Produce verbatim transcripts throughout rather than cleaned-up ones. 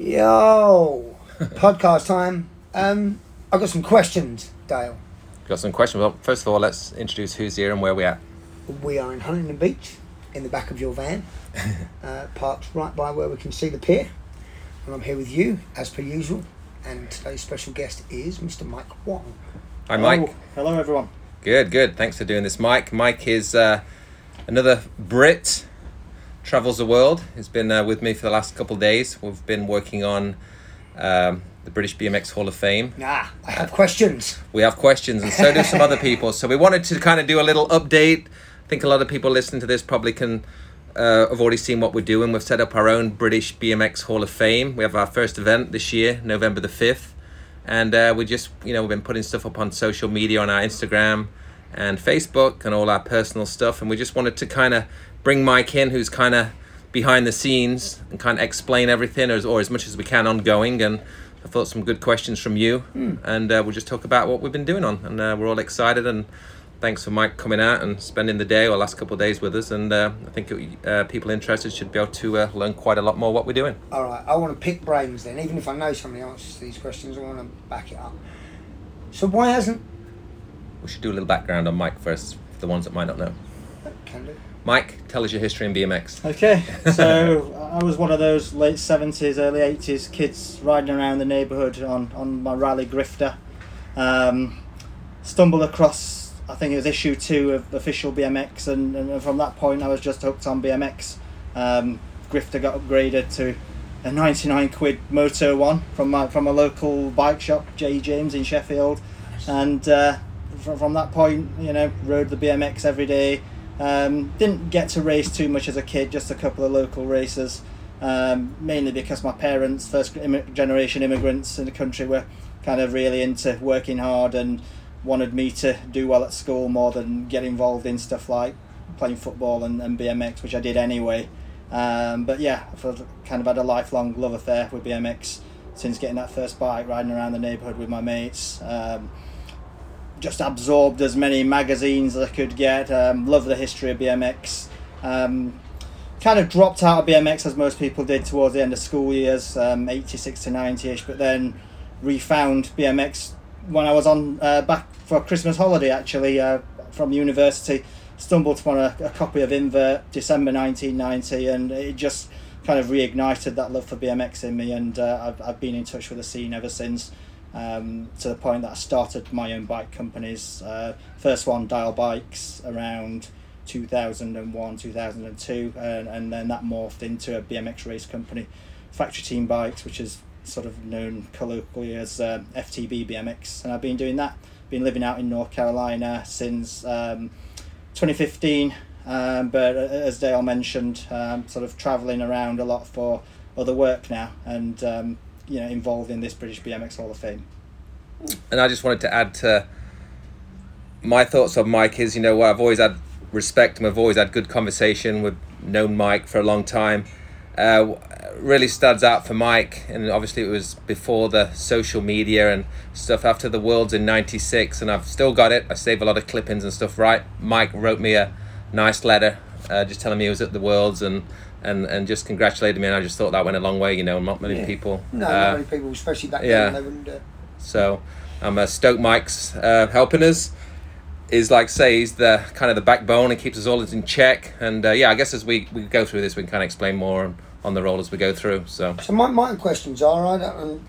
Yo, podcast time. Um, I've got some questions, Dale. Got some questions. Well, first of all, let's introduce who's here and where we are. We are in Huntington Beach, in the back of your van, uh, parked right by where we can see the pier. And I'm here with you, as per usual. And today's special guest is Mister Mike Wong. Hi, Mike. Oh, hello, everyone. Good, good. Thanks for doing this, Mike. Mike is uh, another Brit. Travels the world. He's been uh, with me for the last couple of days. We've been working on um, the British B M X Hall of Fame. Ah, I have uh, questions. We have questions, and so do some other people. So we wanted to kind of do a little update. I think a lot of people listening to this probably can uh, have already seen what we're doing. We've set up our own British B M X Hall of Fame. We have our first event this year, November the fifth. And uh, we just, you know, we've been putting stuff up on social media, on our Instagram and Facebook and all our personal stuff. And we just wanted to kind of bring Mike in, who's kind of behind the scenes and kind of explain everything, or as, or as much as we can, ongoing. And I thought some good questions from you, mm. and uh, we'll just talk about what we've been doing on. And uh, we're all excited. And thanks for Mike coming out and spending the day or last couple of days with us. And uh, I think it, uh, people interested should be able to uh, learn quite a lot more what we're doing. All right, I want to pick brains then, even if I know some of the answers to these questions, I want to back it up. So why hasn't? We should do a little background on Mike first, for the ones that might not know. That can do. Mike, tell us your history in B M X. Okay, so I was one of those late seventies, early eighties kids riding around the neighbourhood on, on my Raleigh Grifter. Um, stumbled across, I think it was issue two of official B M X, and, and from that point I was just hooked on B M X. Um, Grifter got upgraded to a ninety-nine quid Moto one from my, from a local bike shop, J. James in Sheffield. And uh, from, from that point, you know, rode the B M X every day. Um, didn't get to race too much as a kid, just a couple of local races, um, mainly because my parents, first im- generation immigrants in the country, were kind of really into working hard and wanted me to do well at school more than get involved in stuff like playing football and, and B M X, which I did anyway. Um, but yeah, I've kind of had a lifelong love affair with B M X since getting that first bike, riding around the neighbourhood with my mates. Um, just absorbed as many magazines as I could get. Um, love the history of B M X. Um, kind of dropped out of B M X as most people did towards the end of school years, um, eighty-six to ninety-ish, but then refound B M X when I was on uh, back for Christmas holiday, actually, uh, from university. Stumbled upon a, a copy of Invert, December nineteen ninety, and it just kind of reignited that love for B M X in me, and uh, I've, I've been in touch with the scene ever since. Um, to the point that I started my own bike companies. Uh, first one, Dial Bikes, around two thousand one, two thousand two, and, and then that morphed into a B M X race company, Factory Team Bikes, which is sort of known colloquially as um, F T B B M X. And I've been doing that, been living out in North Carolina since um, twenty fifteen, um, but as Dale mentioned, um, sort of travelling around a lot for other work now, and um, you know, involved in this British B M X Hall of Fame. And I just wanted to add to my thoughts on Mike is, you know, I've always had respect and we've always had good conversation. We've known Mike for a long time. Uh, really stands out for Mike, and obviously it was before the social media and stuff, after the Worlds in ninety-six, and I've still got it. I save a lot of clippings and stuff, right? Mike wrote me a nice letter uh, just telling me he was at the Worlds and and and just congratulated me, and I just thought that went a long way, you know. Not many yeah. people no uh, not many people, especially back yeah. then, they wouldn't do it. So I'm um, uh, Stoke Mike's uh, helping us is, like say, he's the kind of the backbone and keeps us all in check, and uh, yeah I guess as we, we go through this we can kind of explain more on, on the roll as we go through. So so my, my questions are, I don't know,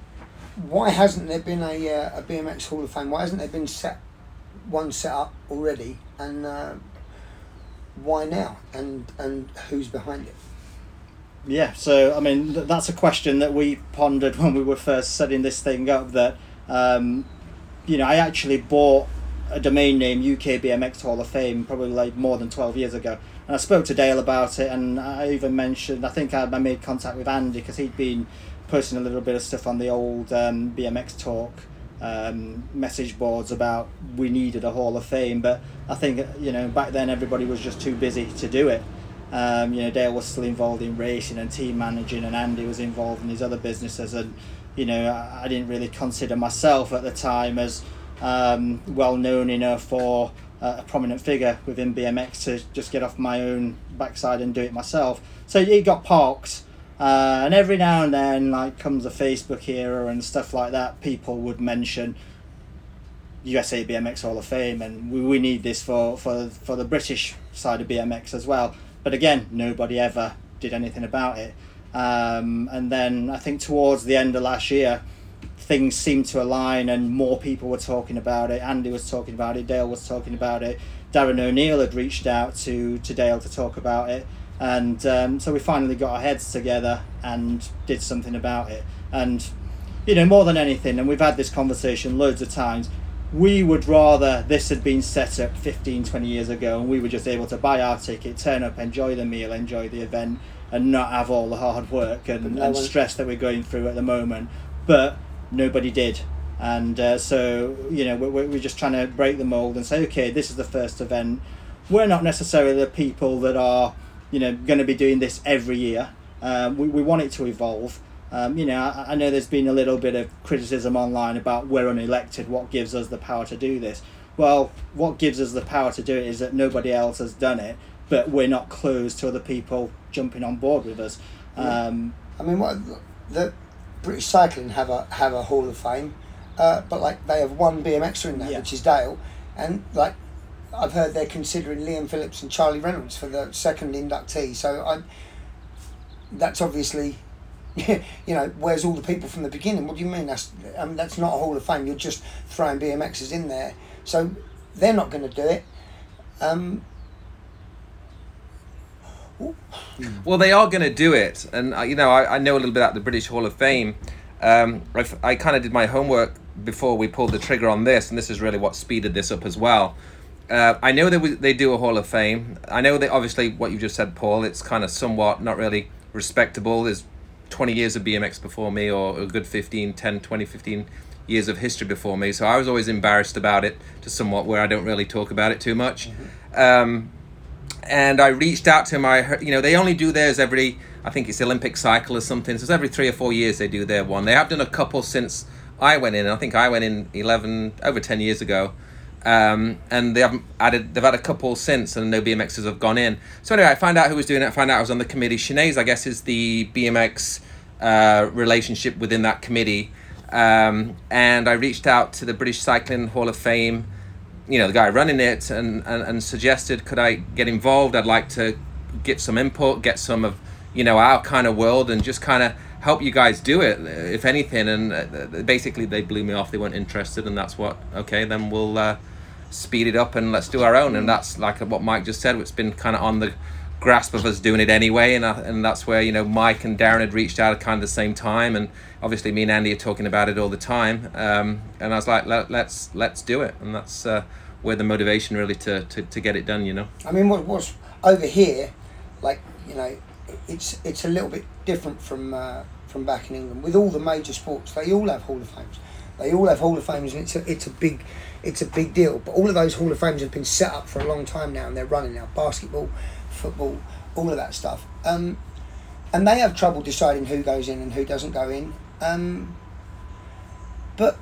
why hasn't there been a, uh, a B M X Hall of Fame? Why hasn't there been set one set up already, and uh, why now, and and who's behind it? Yeah, so I mean, th- that's a question that we pondered when we were first setting this thing up. That, um, you know, I actually bought a domain name, U K B M X Hall of Fame, probably like more than twelve years ago. And I spoke to Dale about it, and I even mentioned, I think I, I made contact with Andy because he'd been posting a little bit of stuff on the old um, B M X Talk um, message boards about we needed a Hall of Fame. But I think, you know, back then everybody was just too busy to do it. Um, you know, Dale was still involved in racing and team managing, and Andy was involved in his other businesses, and you know, I, I didn't really consider myself at the time as um, well known enough or uh, a prominent figure within B M X to just get off my own backside and do it myself. So it got parked, Uh, and every now and then, like, comes the Facebook era and stuff like that, people would mention U S A B M X Hall of Fame, and we, we need this for, for, for the British side of B M X as well. But again, nobody ever did anything about it. Um, and then I think towards the end of last year, things seemed to align and more people were talking about it. Andy was talking about it, Dale was talking about it. Darren O'Neill had reached out to, to Dale to talk about it. And um, so we finally got our heads together and did something about it. And, you know, more than anything, and we've had this conversation loads of times, we would rather this had been set up fifteen, twenty years ago and we were just able to buy our ticket, turn up, enjoy the meal, enjoy the event, and not have all the hard work and, and stress that we're going through at the moment. But nobody did. And uh, so, you know, we're, we're just trying to break the mould and say, okay, this is the first event. We're not necessarily the people that are, you know, going to be doing this every year. Um, we, we want it to evolve. Um, you know, I, I know there's been a little bit of criticism online about we're unelected, what gives us the power to do this? Well, what gives us the power to do it is that nobody else has done it, but we're not closed to other people jumping on board with us. Um, yeah. I mean, what the British Cycling have a have a Hall of Fame, uh, but like they have one BMXer in there, yeah. which is Dale, and like, I've heard they're considering Liam Phillips and Charlie Reynolds for the second inductee. So I, that's obviously, you know, where's all the people from the beginning? What do you mean? That's I mean, that's not a Hall of Fame. You're just throwing B M Xers in there. So they're not going to do it. Um, well, they are going to do it. And, you know, I, I know a little bit about the British Hall of Fame. Um, I've, I kind of did my homework before we pulled the trigger on this, and this is really what speeded this up as well. Uh, I know that they do a Hall of Fame. I know that obviously what you just said, Paul, it's kind of somewhat not really respectable. There's twenty years of B M X before me, or a good fifteen, ten, twenty, fifteen years of history before me. So I was always embarrassed about it to somewhat where I don't really talk about it too much. Mm-hmm. Um, and I reached out to him. I heard, you know, they only do theirs every, I think it's Olympic cycle or something. So it's every three or four years they do their one. They have done a couple since I went in. I think I went in eleven, over ten years ago. Um, and they haven't added, they've had a couple since, and no B M Xers have gone in. So anyway, I found out who was doing it. I found out I was on the committee. Sinead's, I guess, is the B M X uh, relationship within that committee. Um, and I reached out to the British Cycling Hall of Fame, you know, the guy running it, and, and, and suggested, could I get involved? I'd like to get some input, get some of, you know, our kind of world, and just kind of help you guys do it, if anything. And uh, basically they blew me off. They weren't interested, and that's what, okay, then we'll... Uh, speed it up and let's do our own. And that's like what Mike just said, it's been kind of on the grasp of us doing it anyway. And I, and that's where, you know, Mike and Darren had reached out at kind of the same time, and obviously me and Andy are talking about it all the time, um and I was like, Let, let's let's do it. And that's uh, where the motivation really to, to to get it done, you know. I mean, what what's over here, like, you know, it's it's a little bit different from uh, from back in England. With all the major sports, they all have Hall of Fames. They all have Hall of Fames, and it's a, it's a big it's a big deal. But all of those Hall of Fames have been set up for a long time now, and they're running now. Basketball, football, all of that stuff. Um, and they have trouble deciding who goes in and who doesn't go in. Um, but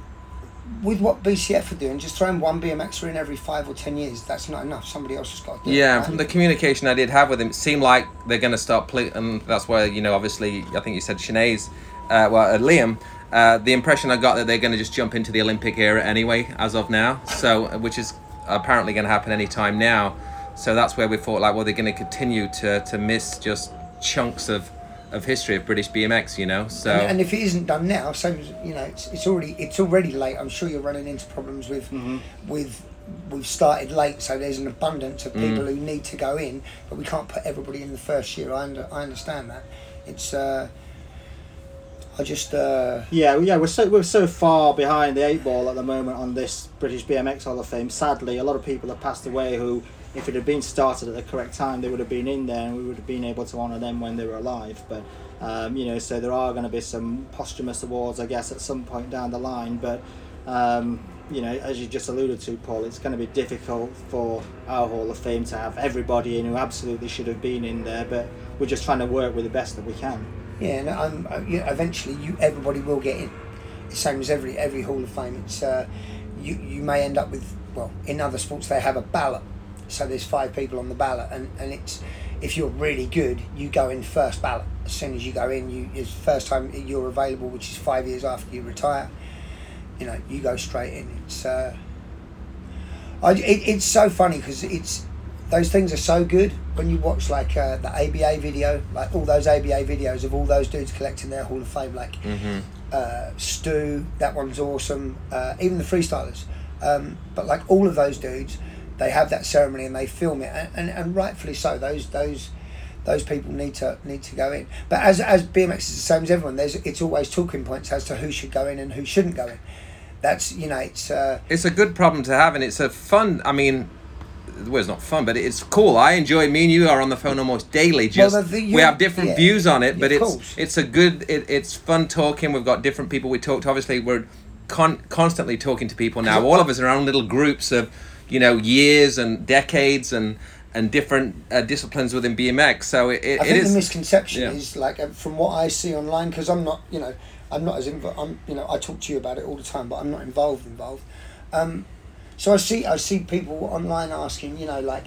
with what B C F are doing, just throwing one BMXer in every five or ten years, that's not enough. Somebody else has got to do it. Yeah, right? From the communication I did have with them, it seemed like they're going to start... Play- and that's where, you know, obviously, I think you said Sinead's, uh, well, uh, Liam... Uh, the impression I got that they're going to just jump into the Olympic era anyway, as of now, so which is apparently going to happen any time now. So that's where we thought, like, well, they're going to continue to to miss just chunks of, of history of British B M X, you know. So and, and if it isn't done now, so you know, it's it's already it's already late. I'm sure you're running into problems with mm-hmm. with we've started late, so there's an abundance of people mm. who need to go in, but we can't put everybody in the first year. I under, I understand that. It's. Uh, I just uh... yeah yeah we're so we're so far behind the eight ball at the moment on this British B M X Hall of Fame. Sadly, a lot of people have passed away who, if it had been started at the correct time, they would have been in there and we would have been able to honour them when they were alive. But um, you know, so there are going to be some posthumous awards, I guess, at some point down the line. But um, you know, as you just alluded to, Paul, it's going to be difficult for our Hall of Fame to have everybody in who absolutely should have been in there. But we're just trying to work with the best that we can. Yeah, and um, eventually you everybody will get in. Same as every every Hall of Fame. It's uh, you you may end up with, well, in other sports they have a ballot, so there's five people on the ballot, and, and it's if you're really good you go in first ballot, as soon as you go in, you it's the first time you're available, which is five years after you retire. You know, you go straight in. It's uh, I, it, it's so funny because it's those things are so good when you watch like uh, the A B A video, like all those A B A videos of all those dudes collecting their Hall of Fame, like mm-hmm. uh, Stu, that one's awesome, uh, even the freestylers, um, but like all of those dudes, they have that ceremony and they film it, and, and, and rightfully so. Those those those people need to need to go in. But as as B M X is the same as everyone, there's it's always talking points as to who should go in and who shouldn't go in. That's you know it's uh, it's a good problem to have, and it's a fun. I mean. Well, it's not fun, but it's cool. I enjoy. Me and you are on the phone almost daily. Just well, the, you, we have different yeah, views on it, but it's course. it's a good. It, it's fun talking. We've got different people we talk to. Obviously, we're con- constantly talking to people now. All of us are in little groups of, you know, years and decades and and different uh, disciplines within B M X. So it, it, I think it is, the misconception yeah. is like from what I see online because I'm not, you know, I'm not as inv- I'm you know I talk to you about it all the time, but I'm not involved involved. Um, So I see, I see people online asking, you know, like,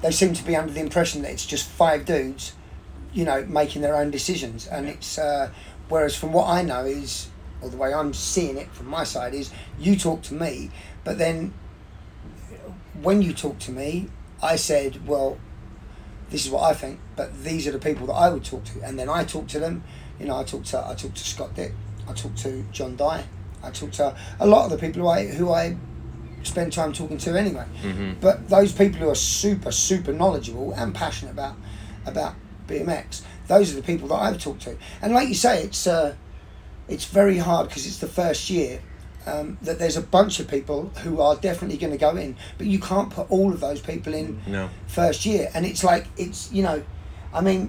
they seem to be under the impression that it's just five dudes, you know, making their own decisions, and it's uh, whereas from what I know is, or the way I'm seeing it from my side is, you talk to me, but then when you talk to me, I said, well, this is what I think, but these are the people that I would talk to, and then I talk to them, you know, I talk to I talk to Scott Dick, I talk to John Dye, I talk to a lot of the people who I who I. spend time talking to anyway, mm-hmm. but those people who are super super knowledgeable and passionate about about B M X, those are the people that I've talked to. And like you say, it's uh, it's very hard because it's the first year um, that there's a bunch of people who are definitely going to go in, but you can't put all of those people in no. first year. And it's like it's you know, I mean,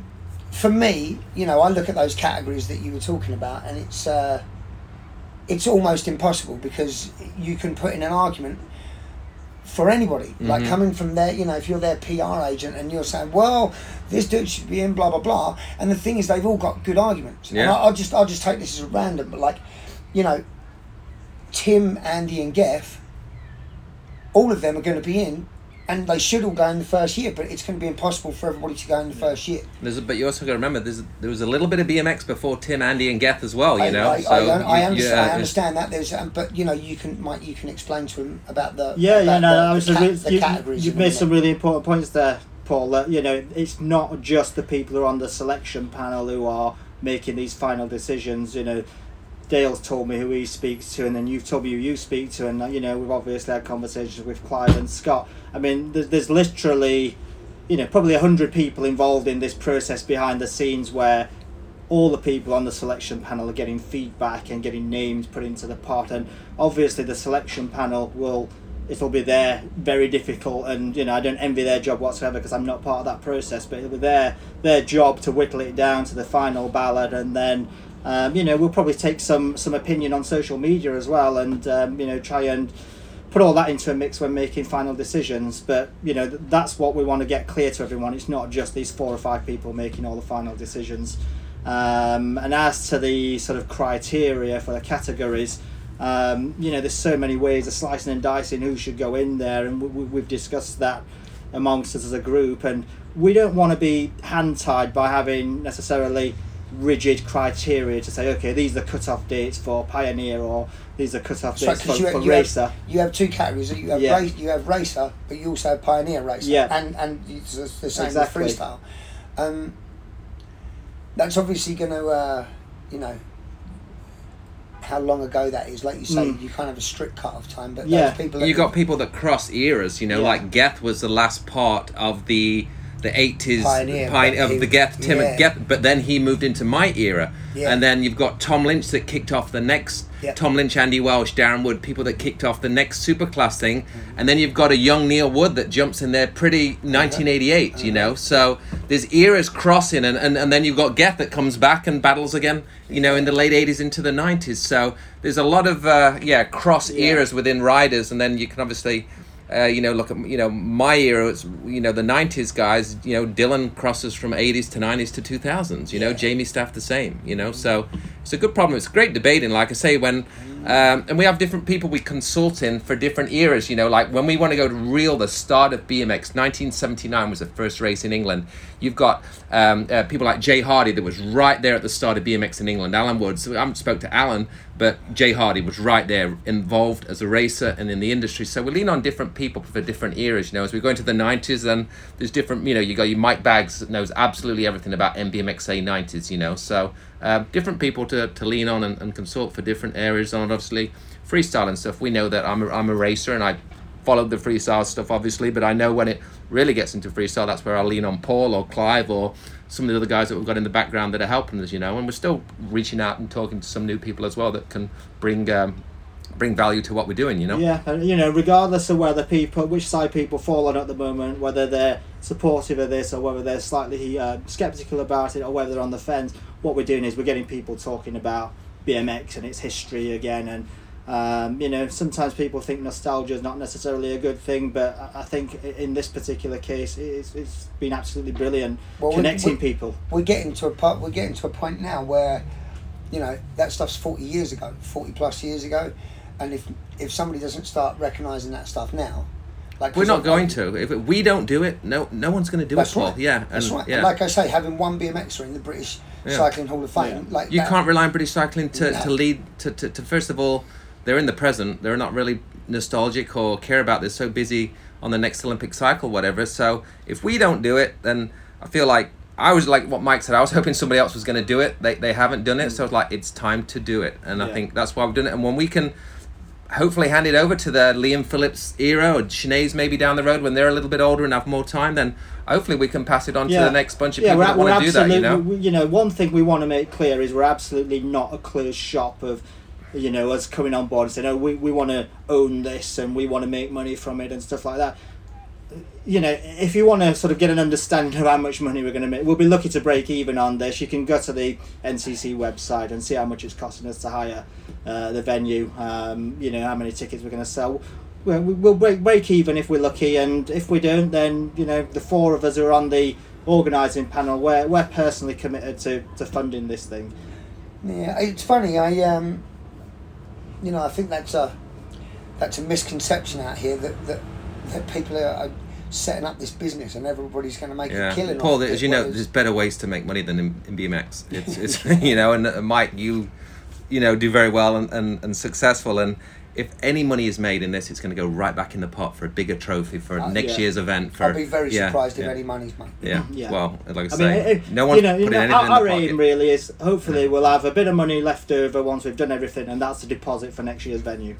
for me, you know, I look at those categories that you were talking about, and it's. Uh, It's almost impossible because you can put in an argument for anybody. Mm-hmm. Like coming from their, you know, if you're their P R agent and you're saying, "Well, this dude should be in," blah blah blah. And the thing is, they've all got good arguments. Yeah. And I, I'll just, I'll just take this as a random, but like, you know, Tim, Andy, and Geth, all of them are going to be in, and they should all go in the first year. But it's going to be impossible for everybody to go in the yeah. first year. There's a, but you also got to remember, there's a, there was a little bit of B M X before Tim, Andy, and Geth as well. You I, know, I, so I, I, I understand, yeah, I understand that. There's, um, but you know, you can, Mike, you can explain to him about the yeah, about yeah, no, the, I was the, really, the you, categories. You've made some really important points there, Paul. That you know, it's not just the people who are on the selection panel who are making these final decisions. You know, Dale's told me who he speaks to, and then you've told me who you speak to, and you know we've obviously had conversations with Clive and Scott. I mean, there's, there's literally, you know, probably a hundred people involved in this process behind the scenes, where all the people on the selection panel are getting feedback and getting names put into the pot, and obviously the selection panel will, it'll be there, very difficult, and you know I don't envy their job whatsoever because I'm not part of that process, but it'll be their their job to whittle it down to the final ballot, and then. Um, you know, we'll probably take some, some opinion on social media as well, and um, you know, try and put all that into a mix when making final decisions. But you know, th- that's what we want to get clear to everyone. It's not just these four or five people making all the final decisions. Um, and as to the sort of criteria for the categories, um, you know, there's so many ways of slicing and dicing who should go in there, and we, we've discussed that amongst us as a group. And we don't want to be hand-tied by having necessarily rigid criteria to say, okay, these are cut-off dates for Pioneer, or these are cut-off dates so, for, you have, for you Racer. Have, you have two categories. You have, yeah. race, you have Racer, but you also have Pioneer Racer. Yeah. And, and it's the same exactly. with Freestyle. Um, that's obviously going to, uh, you know, how long ago that is. Like you say, mm. you can't have a strict cut-off time, but yeah. those people... You've got people that cross eras, you know, yeah. like Geth was the last part of the... the eighties Pioneer, Pioneer of he, the Geth, Tim yeah. and Geth, but then he moved into my era. Yeah. And then you've got Tom Lynch that kicked off the next, yeah. Tom Lynch, Andy Welsh, Darren Wood, people that kicked off the next Superclass thing. Mm-hmm. And then you've got a young Neil Wood that jumps in there pretty nineteen eighty-eight, mm-hmm. you know. So there's eras crossing, and, and, and then you've got Geth that comes back and battles again, you know, in the late eighties into the nineties. So there's a lot of, uh, yeah, cross yeah. eras within riders, and then you can obviously... Uh, you know, look at, you know, my era, it's, you know, the nineties guys, you know, Dylan crosses from eighties to nineties to two thousands, you know, yeah. Jamie Staff the same, you know, so it's a good problem. It's a great debate, and like I say, when Um, and we have different people we consult in for different eras, you know, like when we want to go to Real, the start of B M X, nineteen seventy-nine was the first race in England. You've got um, uh, people like Jay Hardy that was right there at the start of B M X in England. Alan Woods, I haven't spoke to Alan, but Jay Hardy was right there involved as a racer and in the industry. So we lean on different people for different eras, you know, as we go into the nineties, then there's different, you know, you got your Mike Baggs that knows absolutely everything about N B M X A nineties, you know, so... Uh, different people to, to lean on and, and consult for different areas on, obviously, freestyle and stuff. We know that I'm a, I'm a racer and I followed the freestyle stuff, obviously, but I know when it really gets into freestyle, that's where I lean on Paul or Clive or some of the other guys that we've got in the background that are helping us, you know, and we're still reaching out and talking to some new people as well that can bring... Um, bring value to what we're doing, you know. Yeah, and you know, regardless of whether people, which side people fall on at the moment, whether they're supportive of this or whether they're slightly uh, sceptical about it or whether they're on the fence, what we're doing is we're getting people talking about B M X and its history again. And um, you know, sometimes people think nostalgia is not necessarily a good thing, but I think in this particular case, it's it's been absolutely brilliant well, connecting we, we, people. We're getting to a part. We're getting to a point now where, you know, that stuff's forty years ago, forty plus years ago. And if if somebody doesn't start recognising that stuff now, like we're not going to. If we don't do it, no no one's going to do it. Well, yeah, that's right. And like I say, having one BMXer in the British Cycling Hall of Fame, like you can't rely on British Cycling to to lead to, to to first of all, they're in the present. They're not really nostalgic or care about. They're so busy on the next Olympic cycle, whatever. So if we don't do it, then I feel like. I was like what Mike said, I was hoping somebody else was going to do it. They they haven't done it, so I was like, it's time to do it. And yeah. I think that's why we've done it. And when we can hopefully hand it over to the Liam Phillips era or Sinead's maybe down the road when they're a little bit older and have more time, then hopefully we can pass it on yeah. to the next bunch of yeah, people that want to do that, you know? We, you know, one thing we want to make clear is we're absolutely not a clear shop of, you know, us coming on board and saying, oh, we, we want to own this and we want to make money from it and stuff like that. You know, if you want to sort of get an understanding of how much money we're going to make, we'll be lucky to break even on this. You can go to the N C C website and see how much it's costing us to hire uh, the venue, um, you know, how many tickets we're going to sell. We'll, we'll break, break even if we're lucky, and if we don't, then, you know, the four of us who are on the organising panel, we're, we're personally committed to, to funding this thing. Yeah, it's funny, I, um, you know, I think that's a, that's a misconception out here that... that that people are setting up this business and everybody's going to make yeah. a killing. Paul, as you know, there's better ways to make money than in, in B M X. It's, it's you know, and uh, Mike, you, you know, do very well and, and, and successful. And if any money is made in this, it's going to go right back in the pot for a bigger trophy for uh, next yeah. year's event. For I'd be very yeah, surprised yeah. if any money's made. Yeah. yeah. Well, like I say, no one. You know, you know our, our aim really is hopefully yeah. we'll have a bit of money left over once we've done everything, and that's the deposit for next year's venue.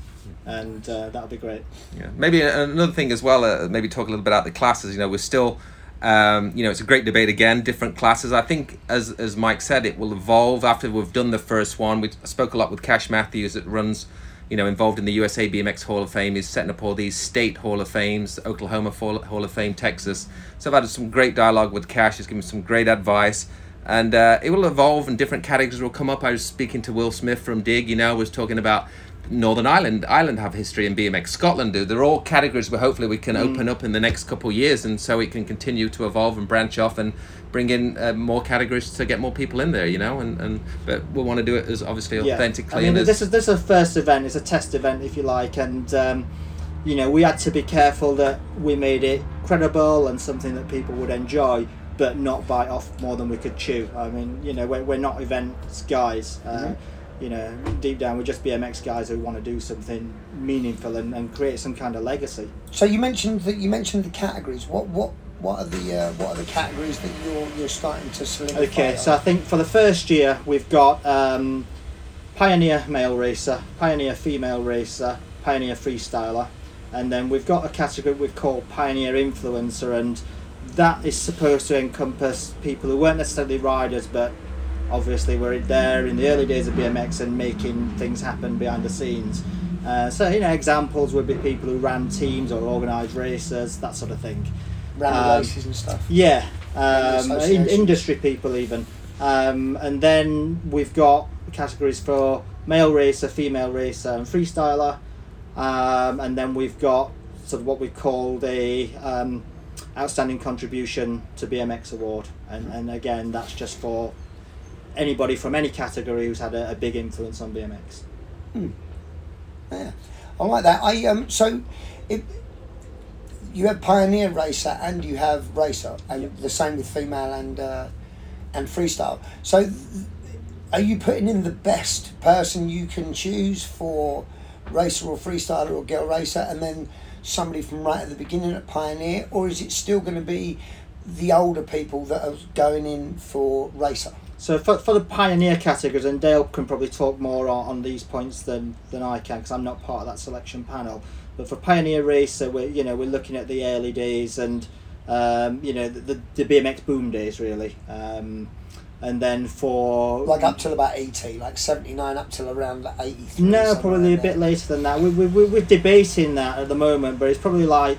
And uh, that would be great. Yeah, maybe another thing as well. Uh, maybe talk a little bit about the classes. You know, we're still, um, you know, it's a great debate again. Different classes. I think, as as Mike said, it will evolve after we've done the first one. We spoke a lot with Cash Matthews that runs, you know, involved in the U S A B M X Hall of Fame. He's setting up all these state Hall of Fames, Oklahoma Hall of Fame, Texas. So I've had some great dialogue with Cash. He's given some great advice. And uh, it will evolve, and different categories will come up. I was speaking to Will Smith from Dig. You know, was talking about. Northern Ireland, Ireland have history in B M X, Scotland do. They're all categories where hopefully we can mm. open up in the next couple of years, and so it can continue to evolve and branch off and bring in uh, more categories to get more people in there, you know, and, and but we'll want to do it as obviously authentically. Yeah. I mean, this is this is a first event, it's a test event if you like, and um, you know, we had to be careful that we made it credible and something that people would enjoy, but not bite off more than we could chew. I mean, you know, we're, we're not events guys. Uh, mm-hmm. You know, deep down, we're just B M X guys who want to do something meaningful and, and create some kind of legacy. So you mentioned that you mentioned the categories. What what what are the uh, what are the categories that you're you're starting to solidify? Okay, on? So I think for the first year we've got um, pioneer male racer, pioneer female racer, pioneer freestyler, and then we've got a category we've called pioneer influencer, and that is supposed to encompass people who weren't necessarily riders, but obviously we're there in the early days of B M X and making things happen behind the scenes. Uh, so, you know, examples would be people who ran teams or organised races, that sort of thing. Ran um, races and stuff. Yeah, um, in, industry people even. Um, and then we've got categories for male racer, female racer and freestyler. Um, and then we've got sort of what we call the um, Outstanding Contribution to B M X Award. And, and again, that's just for anybody from any category who's had a, a big influence on B M X. Mm. Yeah, I like that. I um so it, you have pioneer racer and you have racer, and yep. the same with female and uh, and freestyle. So th- are you putting in the best person you can choose for racer or freestyler or girl racer, and then somebody from right at the beginning at pioneer, or is it still going to be the older people that are going in for racer? So for for the pioneer categories, and Dale can probably talk more on, on these points than, than I can, because I'm not part of that selection panel. But for pioneer racer, we're you know we're looking at the early days and um, you know the, the B M X boom days really, um, and then for like up till about eighty, like seventy-nine up till around like eighty-three. No, probably a bit later than that. We we we we're debating that at the moment, but it's probably like.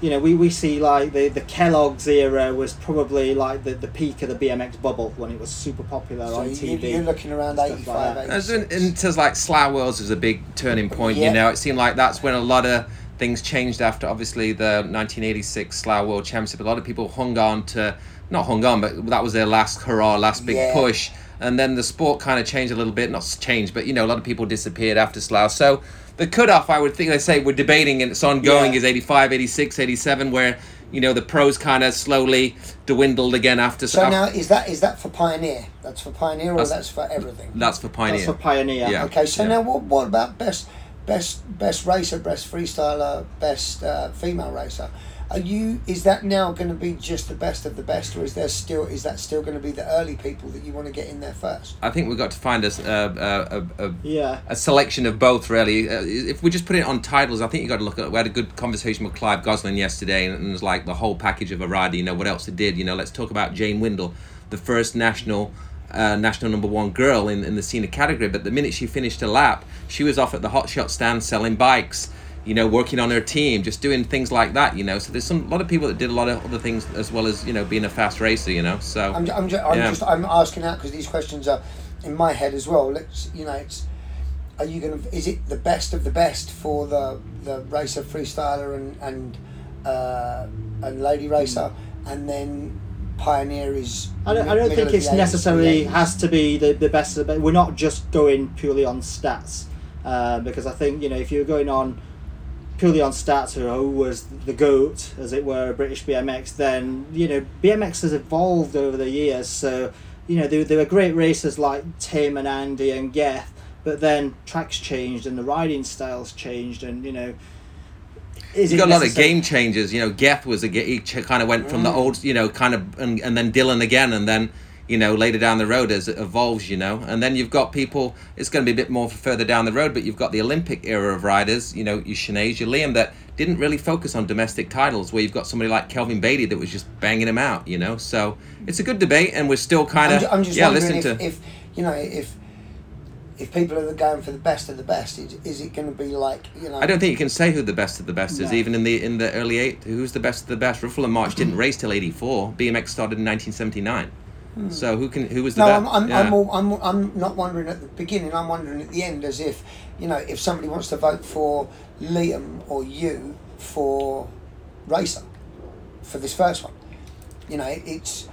You know, we, we see like the, the Kellogg's era was probably like the, the peak of the B M X bubble when it was super popular so on you, T V. You're looking around eighty-five, like until like Slough Worlds was a big turning point, yeah. you know. It seemed like that's when a lot of things changed after obviously the nineteen eighty-six Slough World Championship. A lot of people hung on to, not hung on, but that was their last hurrah, last big yeah. push. And then the sport kind of changed a little bit, not changed, but you know, a lot of people disappeared after Slough. So the cutoff, I would think, they say we're debating and it's ongoing, yeah. is eighty-five, eighty-six, eighty-seven, where, you know, the pros kind of slowly dwindled again after. So after, now, is that is that for Pioneer? That's for Pioneer, or that's, that's for everything? That's for Pioneer. That's for Pioneer. Yeah. Okay, so yeah. now what what about best best best racer, best freestyler, best uh, female racer? Are you, is that now going to be just the best of the best, or is there still, is that still going to be the early people that you want to get in there first? I think we've got to find a a, a, a, yeah. a selection of both, really. Uh, if we just put it on titles, I think you got to look at, we had a good conversation with Clive Gosling yesterday, and it was like the whole package of a rider, you know, what else it did, you know, let's talk about Jane Windle, the first national Uh, national number one girl in, in the senior category, but the minute she finished a lap, she was off at the hot shot stand selling bikes, you know, working on her team, just doing things like that, you know. So there's some a lot of people that did a lot of other things as well as, you know, being a fast racer, you know. So I'm, I'm, just, I'm yeah. just I'm asking out because these questions are in my head as well. Let's you know, it's are you gonna is it the best of the best for the the racer, freestyler, and and uh, and lady racer, and then Pioneer is. I don't. I don't think it's necessarily has to be the, the best of the best. We're not just going purely on stats, uh, because I think you know if you're going on purely on stats or who was the goat, as it were, British B M X, then you know B M X has evolved over the years. So you know there there were great racers like Tim and Andy and Geth, but then tracks changed and the riding styles changed, and you know. Is you got a lot of game changers, you know. Geth was a he kind of went from the old, you know, kind of, and, and then Dylan again, and then, you know, later down the road as it evolves, you know. And then you've got people. It's going to be a bit more further down the road, but you've got the Olympic era of riders, you know, your Sinead, your Liam, that didn't really focus on domestic titles. Where you've got somebody like Kelvin Beatty that was just banging them out, you know. So it's a good debate, and we're still kind of I'm just, I'm just yeah. Listen if, to if you know if. If people are going for the best of the best, is, is it going to be like, you know... I don't think you can say who the best of the best no. is, even in the in the early eight. Who's the best of the best? Ruffalo and March didn't race till eighty-four. B M X started in nineteen seventy-nine. Hmm. So who can who was the no, best? No, I'm I'm, yeah. I'm, all, I'm I'm not wondering at the beginning. I'm wondering at the end, as if, you know, if somebody wants to vote for Liam or you for Racer, for this first one. You know, it's...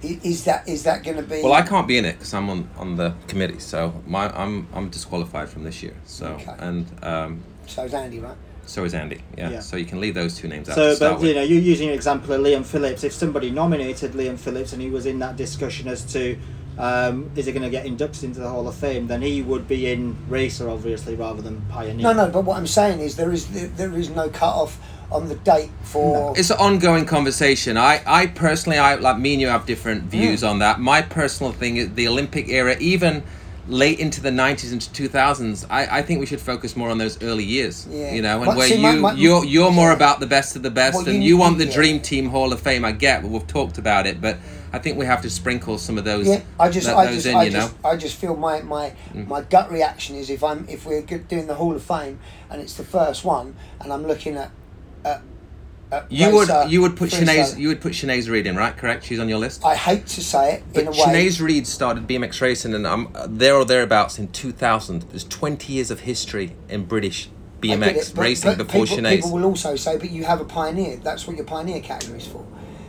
Is that is that going to be? Well, I can't be in it because I'm on, on the committee, so my I'm I'm disqualified from this year. So okay. and um, so is Andy, right? So is Andy, yeah. yeah. So you can leave those two names out. So, to but you with. know, you're using an example of Liam Phillips. If somebody nominated Liam Phillips and he was in that discussion as to um, is he going to get inducted into the Hall of Fame, then he would be in racer, obviously, rather than pioneer. No, no. But what I'm saying is there is there, there is no cut off. On the date for... No. It's an ongoing conversation. I, I personally, I like me and you have different views mm. on that. My personal thing is the Olympic era, even late into the nineties, into two thousands, I, I think we should focus more on those early years, yeah. you know, and but where see, you, my, my, you're, you're more yeah. about the best of the best well, and you, you want the yeah. Dream Team Hall of Fame, I get, but we've talked about it, but I think we have to sprinkle some of those, yeah. I just, th- I those just, in, I you just, know. I just feel my, my, mm. my gut reaction is if I'm if we're doing the Hall of Fame and it's the first one and I'm looking at Uh, uh, you would you would put Sinead you would put Sinead Reid in, right? Correct, she's on your list. I hate to say it, but in a Sinead Reid started B M X racing, and I'm there or thereabouts in two thousand. There's twenty years of history in British B M X it, but, racing but before Sinead. People will also say, but you have a pioneer. That's what your pioneer category is for.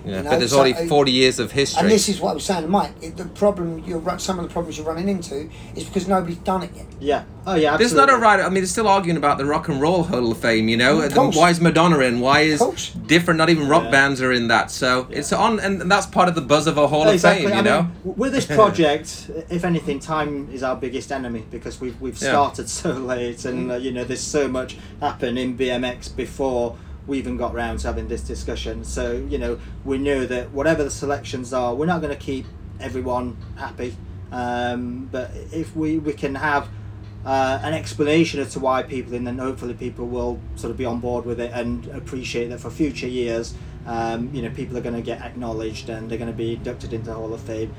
Yeah, you know? But there's so, already forty years of history. And this is what I was saying to Mike. It, the problem, you're, some of the problems you're running into is because nobody's done it yet. Yeah. Oh, yeah, absolutely. There's not a right... I mean, they're still arguing about the Rock and Roll Hall of Fame, you know? Then why is Madonna in? Why is different... Not even rock yeah. bands are in that. So yeah. it's on... And that's part of the buzz of a Hall exactly. of Fame, you I know? Mean, with this project, if anything, time is our biggest enemy because we've, we've yeah. started so late and, uh, you know, there's so much happened in B M X before... we even got round to having this discussion. So, you know, we knew that whatever the selections are, we're not going to keep everyone happy. Um, but if we, we can have uh, an explanation as to why people, and then hopefully people will sort of be on board with it and appreciate that for future years, um, you know, people are going to get acknowledged and they're going to be inducted into the Hall of Fame.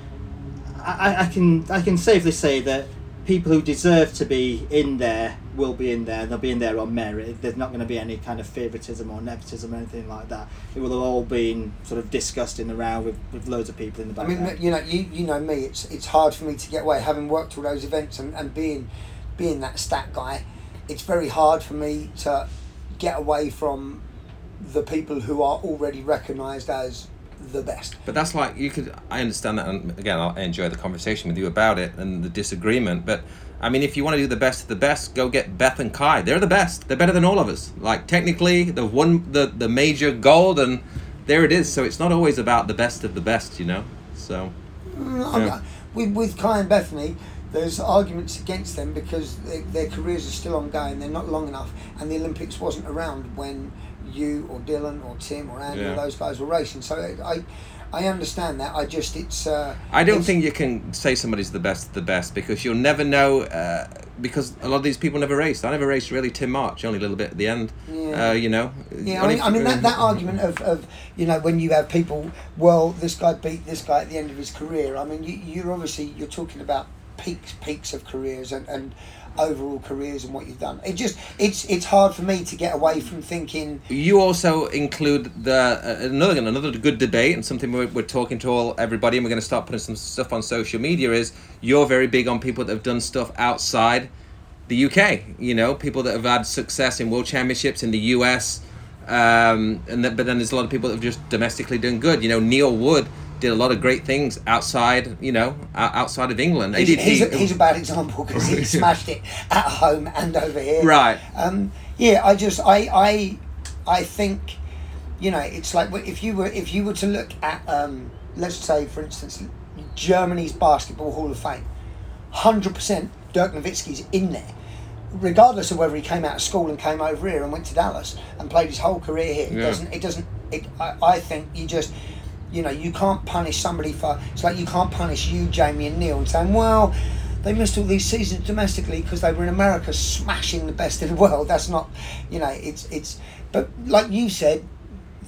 I, I can I can safely say that people who deserve to be in there will be in there. They'll be in there on merit. There's not going to be any kind of favouritism or nepotism or anything like that. It will have all been sort of discussed in the round with, with loads of people in the background. I mean, you know, you, you know me. It's it's hard for me to get away. Having worked all those events and, and being being that stat guy, it's very hard for me to get away from the people who are already recognised as the best. But that's like, you could, I understand that, and again, I'll enjoy the conversation with you about it and the disagreement, but I mean, if you want to do the best of the best, go get Beth and Kai. They're the best. They're better than all of us. Like, technically, they've won the, the major gold, and there it is. So it's not always about the best of the best, you know? So, mm, you know. With, with Kai and Bethany, there's arguments against them because they, their careers are still ongoing. They're not long enough, and the Olympics wasn't around when you or Dylan or Tim or Andy yeah. or those guys were racing. So I I understand that. I just it's uh, I don't it's, think you can say somebody's the best of the best because you'll never know uh, because a lot of these people never raced. I never raced really Tim March, only a little bit at the end. Yeah. Uh, you know. Yeah, I mean, I mean that, that argument of, of you know, when you have people, well, this guy beat this guy at the end of his career. I mean you, you're obviously you're talking about peaks peaks of careers and, and overall careers and what you've done. It just it's it's hard for me to get away from thinking. You also include the uh, another another good debate and something we're, we're talking to all everybody, and we're going to start putting some stuff on social media, is you're very big on people that have done stuff outside the U K, you know, people that have had success in world championships in the U S, um, and that, but then there's a lot of people that have just domestically done good, you know. Neil Wood did a lot of great things outside, you know, outside of England. He's, he's, he, a, he's a bad example because he smashed it at home and over here. Right. Um, yeah, I just, I, I, I think, you know, it's like if you were, if you were to look at, um, let's say, for instance, Germany's Basketball Hall of Fame, one hundred percent Dirk Nowitzki's in there, regardless of whether he came out of school and came over here and went to Dallas and played his whole career here. It yeah. doesn't, it doesn't, it, I, I think you just... You know, you can't punish somebody for... It's like you can't punish you, Jamie and Neil, and saying, well, they missed all these seasons domestically because they were in America smashing the best in the world. That's not... You know, it's... it's. But like you said,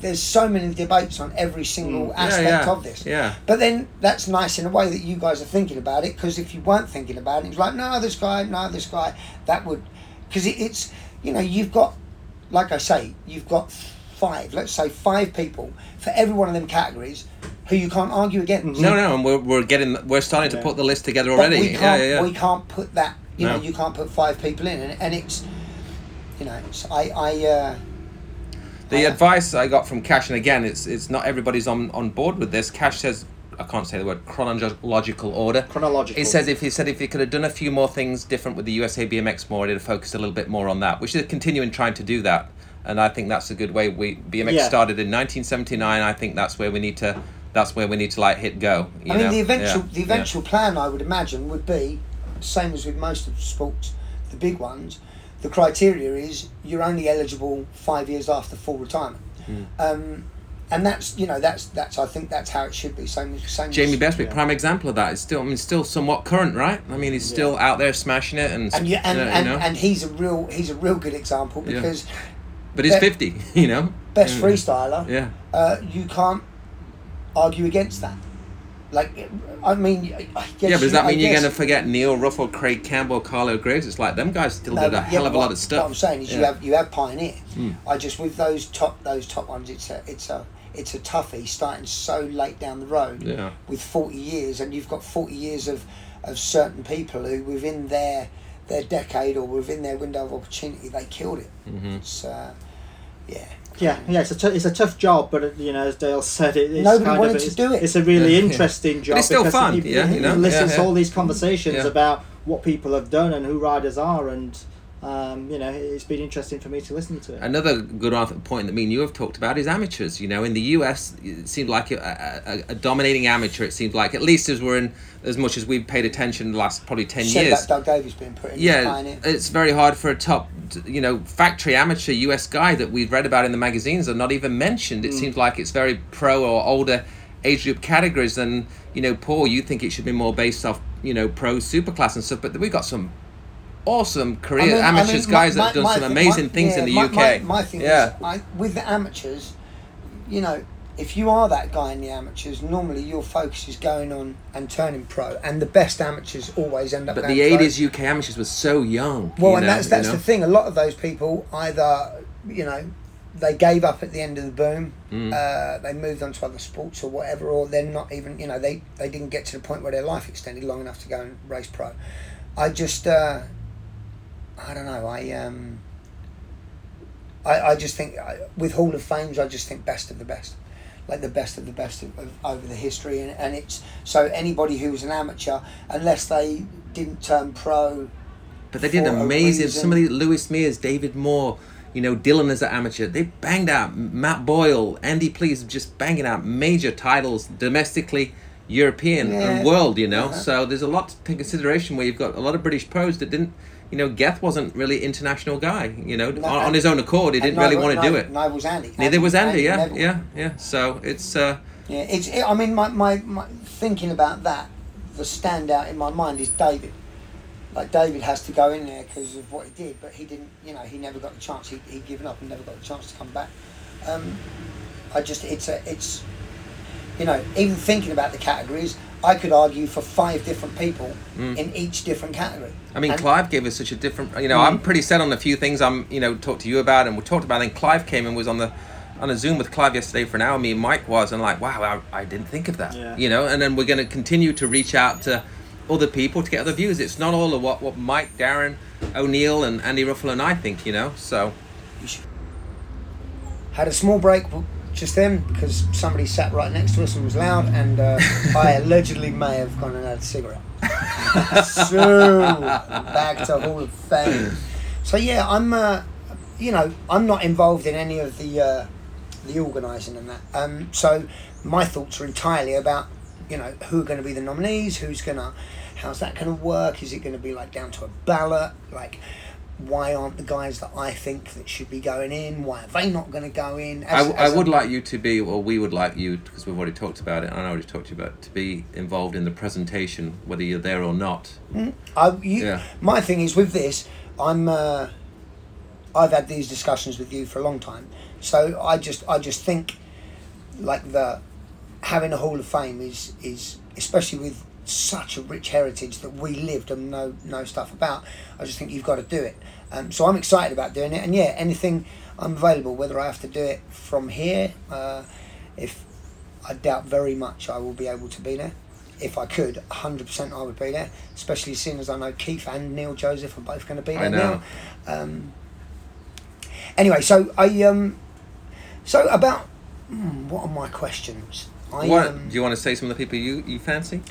there's so many debates on every single mm, aspect yeah, yeah, of this. Yeah. But then that's nice in a way that you guys are thinking about it, because if you weren't thinking about it, it's like, no, this guy, no, this guy, that would... Because it, it's... You know, you've got... Like I say, you've got... Five, let's say five people for every one of them categories who you can't argue against. No, no, and we're we're getting we're starting to yeah. put the list together already. But we can't, yeah, yeah, yeah. we can't put that. You no. know, you can't put five people in, and, and it's, you know, it's, I I. Uh, the I, advice I got from Cash, and again, it's it's not everybody's on on board with this. Cash says, I can't say the word, chronological order. Chronological. He says if he said if he could have done a few more things different with the U S A B M X more, he'd have focused a little bit more on that. We should continue in trying to do that. And I think that's a good way. We B M X yeah. started in nineteen seventy-nine. I think that's where we need to. That's where we need to like hit go. You I mean, know? the eventual, yeah. the eventual yeah. plan, I would imagine, would be same as with most of the sports, the big ones. The criteria is you're only eligible five years after full retirement, mm. um, and that's you know that's that's I think that's how it should be. Same, same Jamie Bestwick, yeah. prime example of that. It's still I mean, still somewhat current, right? I mean, he's yeah. still out there smashing it, and and, you, and, you know, and, you know? and he's a real he's a real good example because. Yeah. But he's fifty, you know. Best freestyler. Yeah. Uh, you can't argue against that. Like, I mean, I guess... Yeah, but does that mean I you're going to forget Neil Ruff or Craig Campbell, Carlo Graves? It's like, them guys still no, did a yeah, hell of a lot of stuff. What I'm saying is yeah. you have you have Pioneer. Mm. I just, with those top those top ones, it's a, it's a, it's a toughie starting so late down the road yeah. with forty years, and you've got forty years of, of certain people who, within their... their decade or within their window of opportunity, they killed it. Mm-hmm. It's, uh, yeah. Yeah, yeah, it's a t- it's a tough job, but you know, as Dale said, it, it's nobody kind wanted of, it's, to do it. It's a really yeah, interesting yeah. job. But it's still because fun. It, yeah, you know, it elicits yeah, yeah. all these conversations yeah. about what people have done and who riders are, and um, you know, it's been interesting for me to listen to it. Another good point that me and you have talked about is amateurs. You know, in the U S, it seemed like a, a, a dominating amateur. It seemed like, at least as we're in, as much as we've paid attention in the last probably ten Shame years. That Doug Davies been putting yeah, it. It's very hard for a top, you know, factory amateur U S guy that we've read about in the magazines are not even mentioned. It mm. seems like it's very pro or older age group categories. And you know, Paul, you think it should be more based off, you know, pro superclass and stuff. But we've got some awesome career I mean, amateurs I mean, guys my, that have done my, some amazing my, things yeah, in the my, U K. My, my thing yeah. is, I, with the amateurs, you know, if you are that guy in the amateurs, normally your focus is going on and turning pro, and the best amateurs always end up but going the eighties pro. U K amateurs were so young. Well, you and know, that's that's you know? the thing. A lot of those people either, you know, they gave up at the end of the boom, mm. uh, they moved on to other sports or whatever, or they're not even, you know, they, they didn't get to the point where their life extended long enough to go and race pro. I just... Uh, I don't know, I um, I, I just think, I, with Hall of Fames, I just think best of the best. Like the best of the best of, of, over the history. And, and it's, so anybody who was an amateur, unless they didn't turn pro. But they did amazing, somebody, Lewis Mears, David Moore, you know, Dylan as an amateur, they banged out, Matt Boyle, Andy Pleas, just banging out major titles domestically, European yeah. and world, you know. Uh-huh. So there's a lot to take consideration where you've got a lot of British pros that didn't, you know, Geth wasn't really international guy, you know, no, on, on his own accord. He didn't Nibel, really want to Nibel, do it. Neither was Andy. Neither was Andy, Andy yeah, Neville. yeah, yeah. So it's... Uh, yeah, it's. It, I mean, my, my, my thinking about that, the standout in my mind is David. Like, David has to go in there because of what he did, but he didn't, you know, he never got the chance. He, he'd given up and never got the chance to come back. Um, I just, it's a, it's, you know, even thinking about the categories, I could argue for five different people mm. in each different category. I mean, and Clive gave us such a different, you know, mm-hmm. I'm pretty set on a few things I'm, you know, talked to you about and we talked about. Then Clive came and was on the, on a Zoom with Clive yesterday for an hour, me and Mike was, and like, wow, I, I didn't think of that, yeah. you know, and then we're going to continue to reach out to other people to get other views. It's not all of what, what Mike, Darren, O'Neill and Andy Ruffle and I think, you know, so. Had a small break. Just then, because somebody sat right next to us and was loud, and uh, I allegedly may have gone and had a cigarette. So back to Hall of Fame. So yeah, I'm, uh, you know, I'm not involved in any of the uh, the organising and that. Um, so my thoughts are entirely about, you know, who are going to be the nominees, who's going to, how's that going to work? Is it going to be like down to a ballot, like? Why aren't the guys that I think that should be going in? Why are they not going to go in? As, I, as I would a... like you to be, or we would like you, because we've already talked about it, and I already talked to you about it, to be involved in the presentation, whether you're there or not. Mm, I, you, yeah. My thing is with this, I'm, uh, I've had these discussions with you for a long time, so I just, I just think, like the having a Hall of Fame is, is especially with such a rich heritage that we lived and know know stuff about. I just think you've got to do it. Um, so I'm excited about doing it, and yeah, anything I'm available, whether I have to do it from here, uh, if I doubt very much I will be able to be there. If I could, one hundred percent I would be there, especially seeing as I know Keith and Neil Joseph are both going to be there now. Um, anyway, so I um, so about hmm, what are my questions? I, what um, do you want to say? Some of the people you you fancy.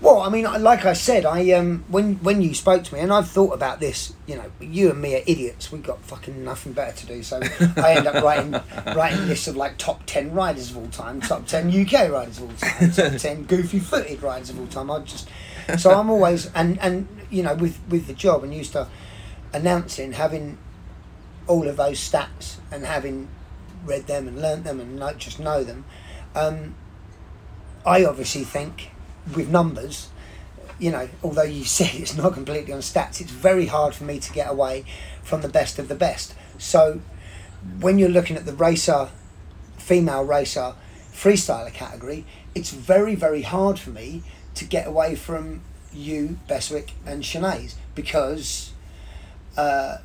Well, I mean, like I said, I um, when when you spoke to me, and I've thought about this, you know, you and me are idiots. We've got fucking nothing better to do, so I end up writing writing lists of like top ten riders of all time, top ten U K riders of all time, top ten goofy-footed riders of all time. I just so I'm always and, and you know with, with the job and used to announcing, having all of those stats and having read them and learnt them and not just know them. Um, I obviously think. With numbers, you know, although you said it's not completely on stats, it's very hard for me to get away from the best of the best. So when you're looking at the racer, female racer, freestyler category, it's very, very hard for me to get away from you, Bestwick and Sinead, because, uh,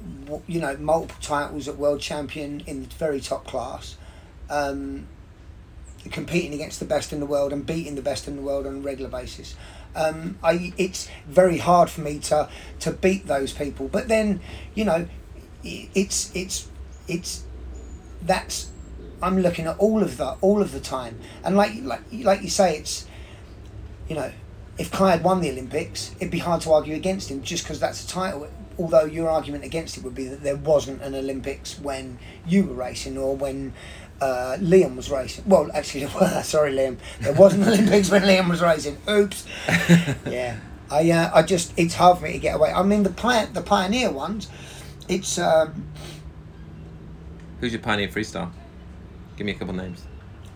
you know, multiple titles at world champion in the very top class, um, competing against the best in the world and beating the best in the world on a regular basis. Um, I it's very hard for me to to beat those people. But then, you know, it's it's it's that's, I'm looking at all of that all of the time. And like like like you say, it's, you know, if Kai had won the Olympics, it'd be hard to argue against him just because that's a title. Although your argument against it would be that there wasn't an Olympics when you were racing or when uh, Liam was racing. Well, actually, sorry, Liam. There wasn't an Olympics when Liam was racing. Oops. Yeah. I uh, I just, it's hard for me to get away. I mean, the pi- the Pioneer ones, it's... Um, Who's your Pioneer freestyle? Give me a couple of names.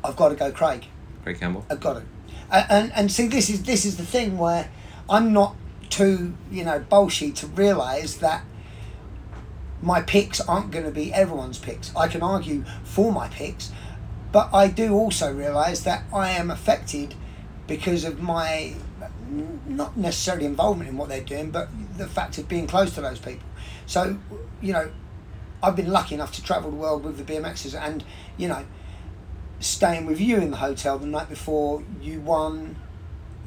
I've got to go Craig. Craig Campbell. I've got to. Uh, and, and see, this is this is the thing where I'm not too, you know, bullshit to realise that my picks aren't going to be everyone's picks. I can argue for my picks, but I do also realise that I am affected because of my, not necessarily involvement in what they're doing, but the fact of being close to those people. So, you know, I've been lucky enough to travel the world with the B M Xers and, you know, staying with you in the hotel the night before you won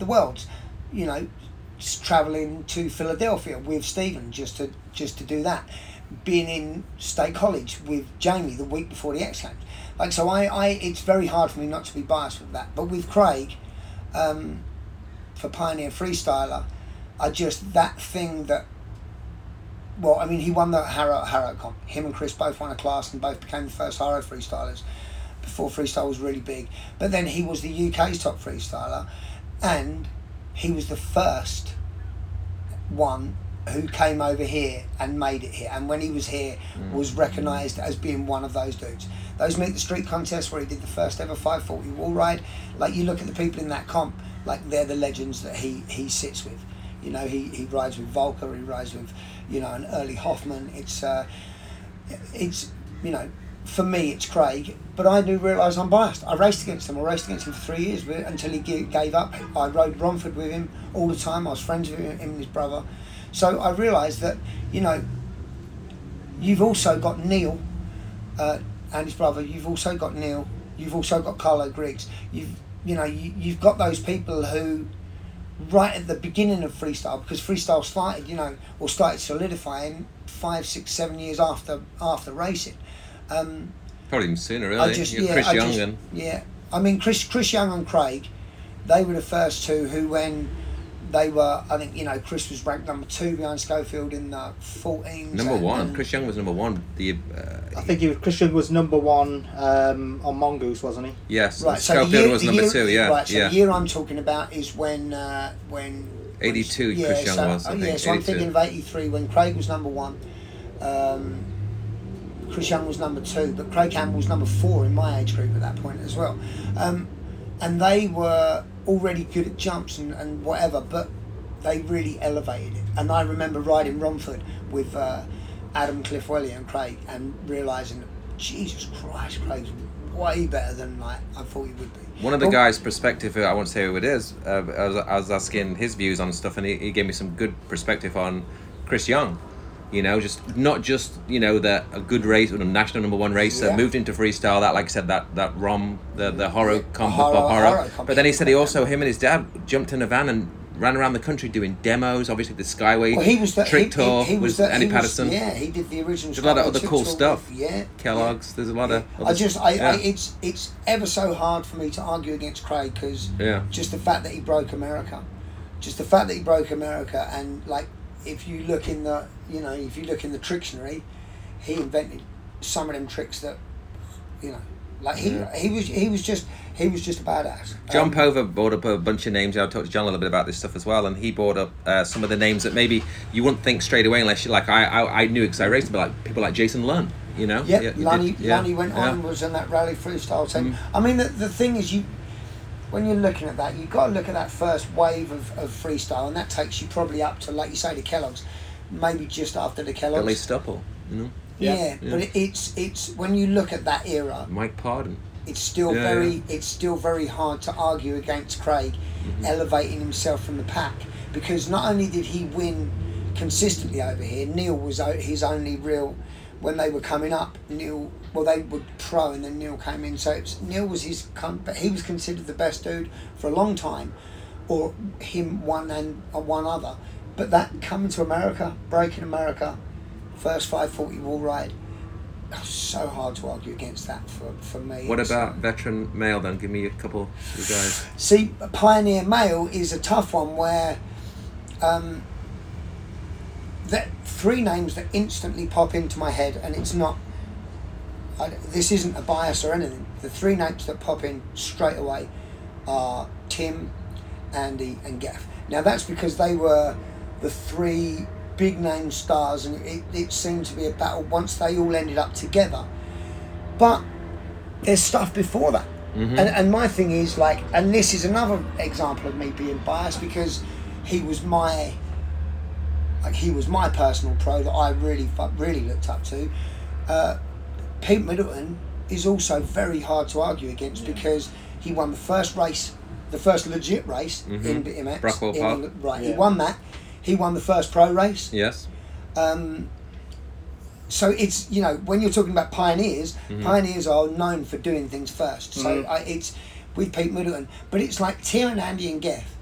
the Worlds, you know, traveling to Philadelphia with Stephen just to just to do that, being in State College with Jamie the week before the X Games, like so. I, I it's very hard for me not to be biased with that. But with Craig, um, for Pioneer Freestyler, I just that thing that. Well, I mean, he won the Harrow Harrow comp. Him and Chris both won a class and both became the first Harrow freestylers. Before freestyle was really big, but then he was the U K's top freestyler, and he was the first one who came over here and made it here, and when he was here mm. was recognised as being one of those dudes. Those Meet the Street contests where he did the first ever five forty wall ride, like you look at the people in that comp, like they're the legends that he, he sits with. You know, he, he rides with Volker, he rides with, you know, an early Hoffman. It's, uh, it's you know, for me, it's Craig, but I do realise I'm biased. I raced against him. I raced against him for three years until he gave up. I rode Romford with him all the time. I was friends with him and his brother. So I realised that, you know, you've also got Neil uh, and his brother. You've also got Neil. You've also got Carlo Griggs. You've, you know, you, you've got those people who, right at the beginning of freestyle, because freestyle started, you know, or started solidifying five, six, seven years after after racing. Um, Probably even sooner, really. I just, yeah, Chris I Young just, and yeah. I mean, Chris Chris Young and Craig, they were the first two who, when they were, I think you know, Chris was ranked number two behind Schofield in the fourteens. Number and, one. And Chris Young was number one. The uh, I think he was, Chris Young was number one um, on Mongoose, wasn't he? Yes. Right. So Schofield the year, was the number year, two. Yeah. Right. So yeah. The year I'm talking about is when uh, when eighty-two when, yeah, Chris Young so, was. I think. Yeah. So eighty-two. I'm thinking of eighty-three when Craig was number one. Um, Chris Young was number two, but Craig Campbell was number four in my age group at that point as well. Um, and they were already good at jumps and, and whatever, but they really elevated it. And I remember riding Romford with uh, Adam Cliffwelly and Craig and realising, Jesus Christ, Craig's way better than like I thought he would be. One of the well, guys' perspective, I won't say who it is, uh, I, was, I was asking his views on stuff and he, he gave me some good perspective on Chris Young. You know, just not just, you know, that a good race, a national number one racer, yeah. moved into freestyle, that, like I said, that, that ROM, the, the horror comp, horror, the horror. horror comp. But then he said he also, him and his dad, jumped in a van and ran around the country doing demos, obviously the Skyway well, he was the, Trick he, Tour he, he was, was the, Andy he Patterson. Was, yeah, he did the original There's a lot of other cool stuff. With, yeah. Kellogg's, yeah. there's a lot yeah. of... Other, I just, I, yeah. I, it's it's ever so hard for me to argue against Craig, because yeah. just the fact that he broke America. Just the fact that he broke America and, like, if you look in the you know if you look in the Trictionary, he invented some of them tricks that you know like he yeah. he was he was just he was just a badass. John um, Pover brought up a bunch of names. I talked to John a little bit about this stuff as well, and he brought up uh, some of the names that maybe you wouldn't think straight away unless you like I I, I knew because I raced, but like people like Jason Lunn, you know. Yep, yeah, Lunny yeah. Lunny went yeah. on was in that rally freestyle team. Mm. I mean the the thing is you. When you're looking at that, you've got to look at that first wave of, of freestyle, and that takes you probably up to, like you say, the Kellogg's, maybe just after the Kellogg's. At least Stuppel, you know? Yeah, yeah, yeah. But it, it's it's when you look at that era. Mike Pardon. It's still yeah, very yeah. it's still very hard to argue against Craig mm-hmm. elevating himself from the pack, because not only did he win consistently over here, Neil was his only real. When they were coming up, Neil, well, they were pro and then Neil came in. So it's, Neil was his, but he was considered the best dude for a long time, or him one and uh, one other. But that coming to America, breaking America, first five forty wall ride, oh, so hard to argue against that for, for me. What about veteran male then? Give me a couple of guys. See, pioneer male is a tough one where um, that three names that instantly pop into my head, and it's not, I, this isn't a bias or anything. The three names that pop in straight away are Tim, Andy and Geth. Now that's because they were the three big name stars, and it, it seemed to be a battle once they all ended up together. But there's stuff before that. Mm-hmm. And, and my thing is like, and this is another example of me being biased, because he was my, like he was my personal pro that I really, really looked up to. Uh, Pete Middleton is also very hard to argue against, yeah, because he won the first race, the first legit race, mm-hmm, in B M X. Brockwell Park. In, right, yeah. He won that. He won the first pro race. Yes. Um, so it's, you know, when you're talking about pioneers, mm-hmm, pioneers are known for doing things first. So mm-hmm, I, it's with Pete Middleton. But it's like Tim and Andy and Geth.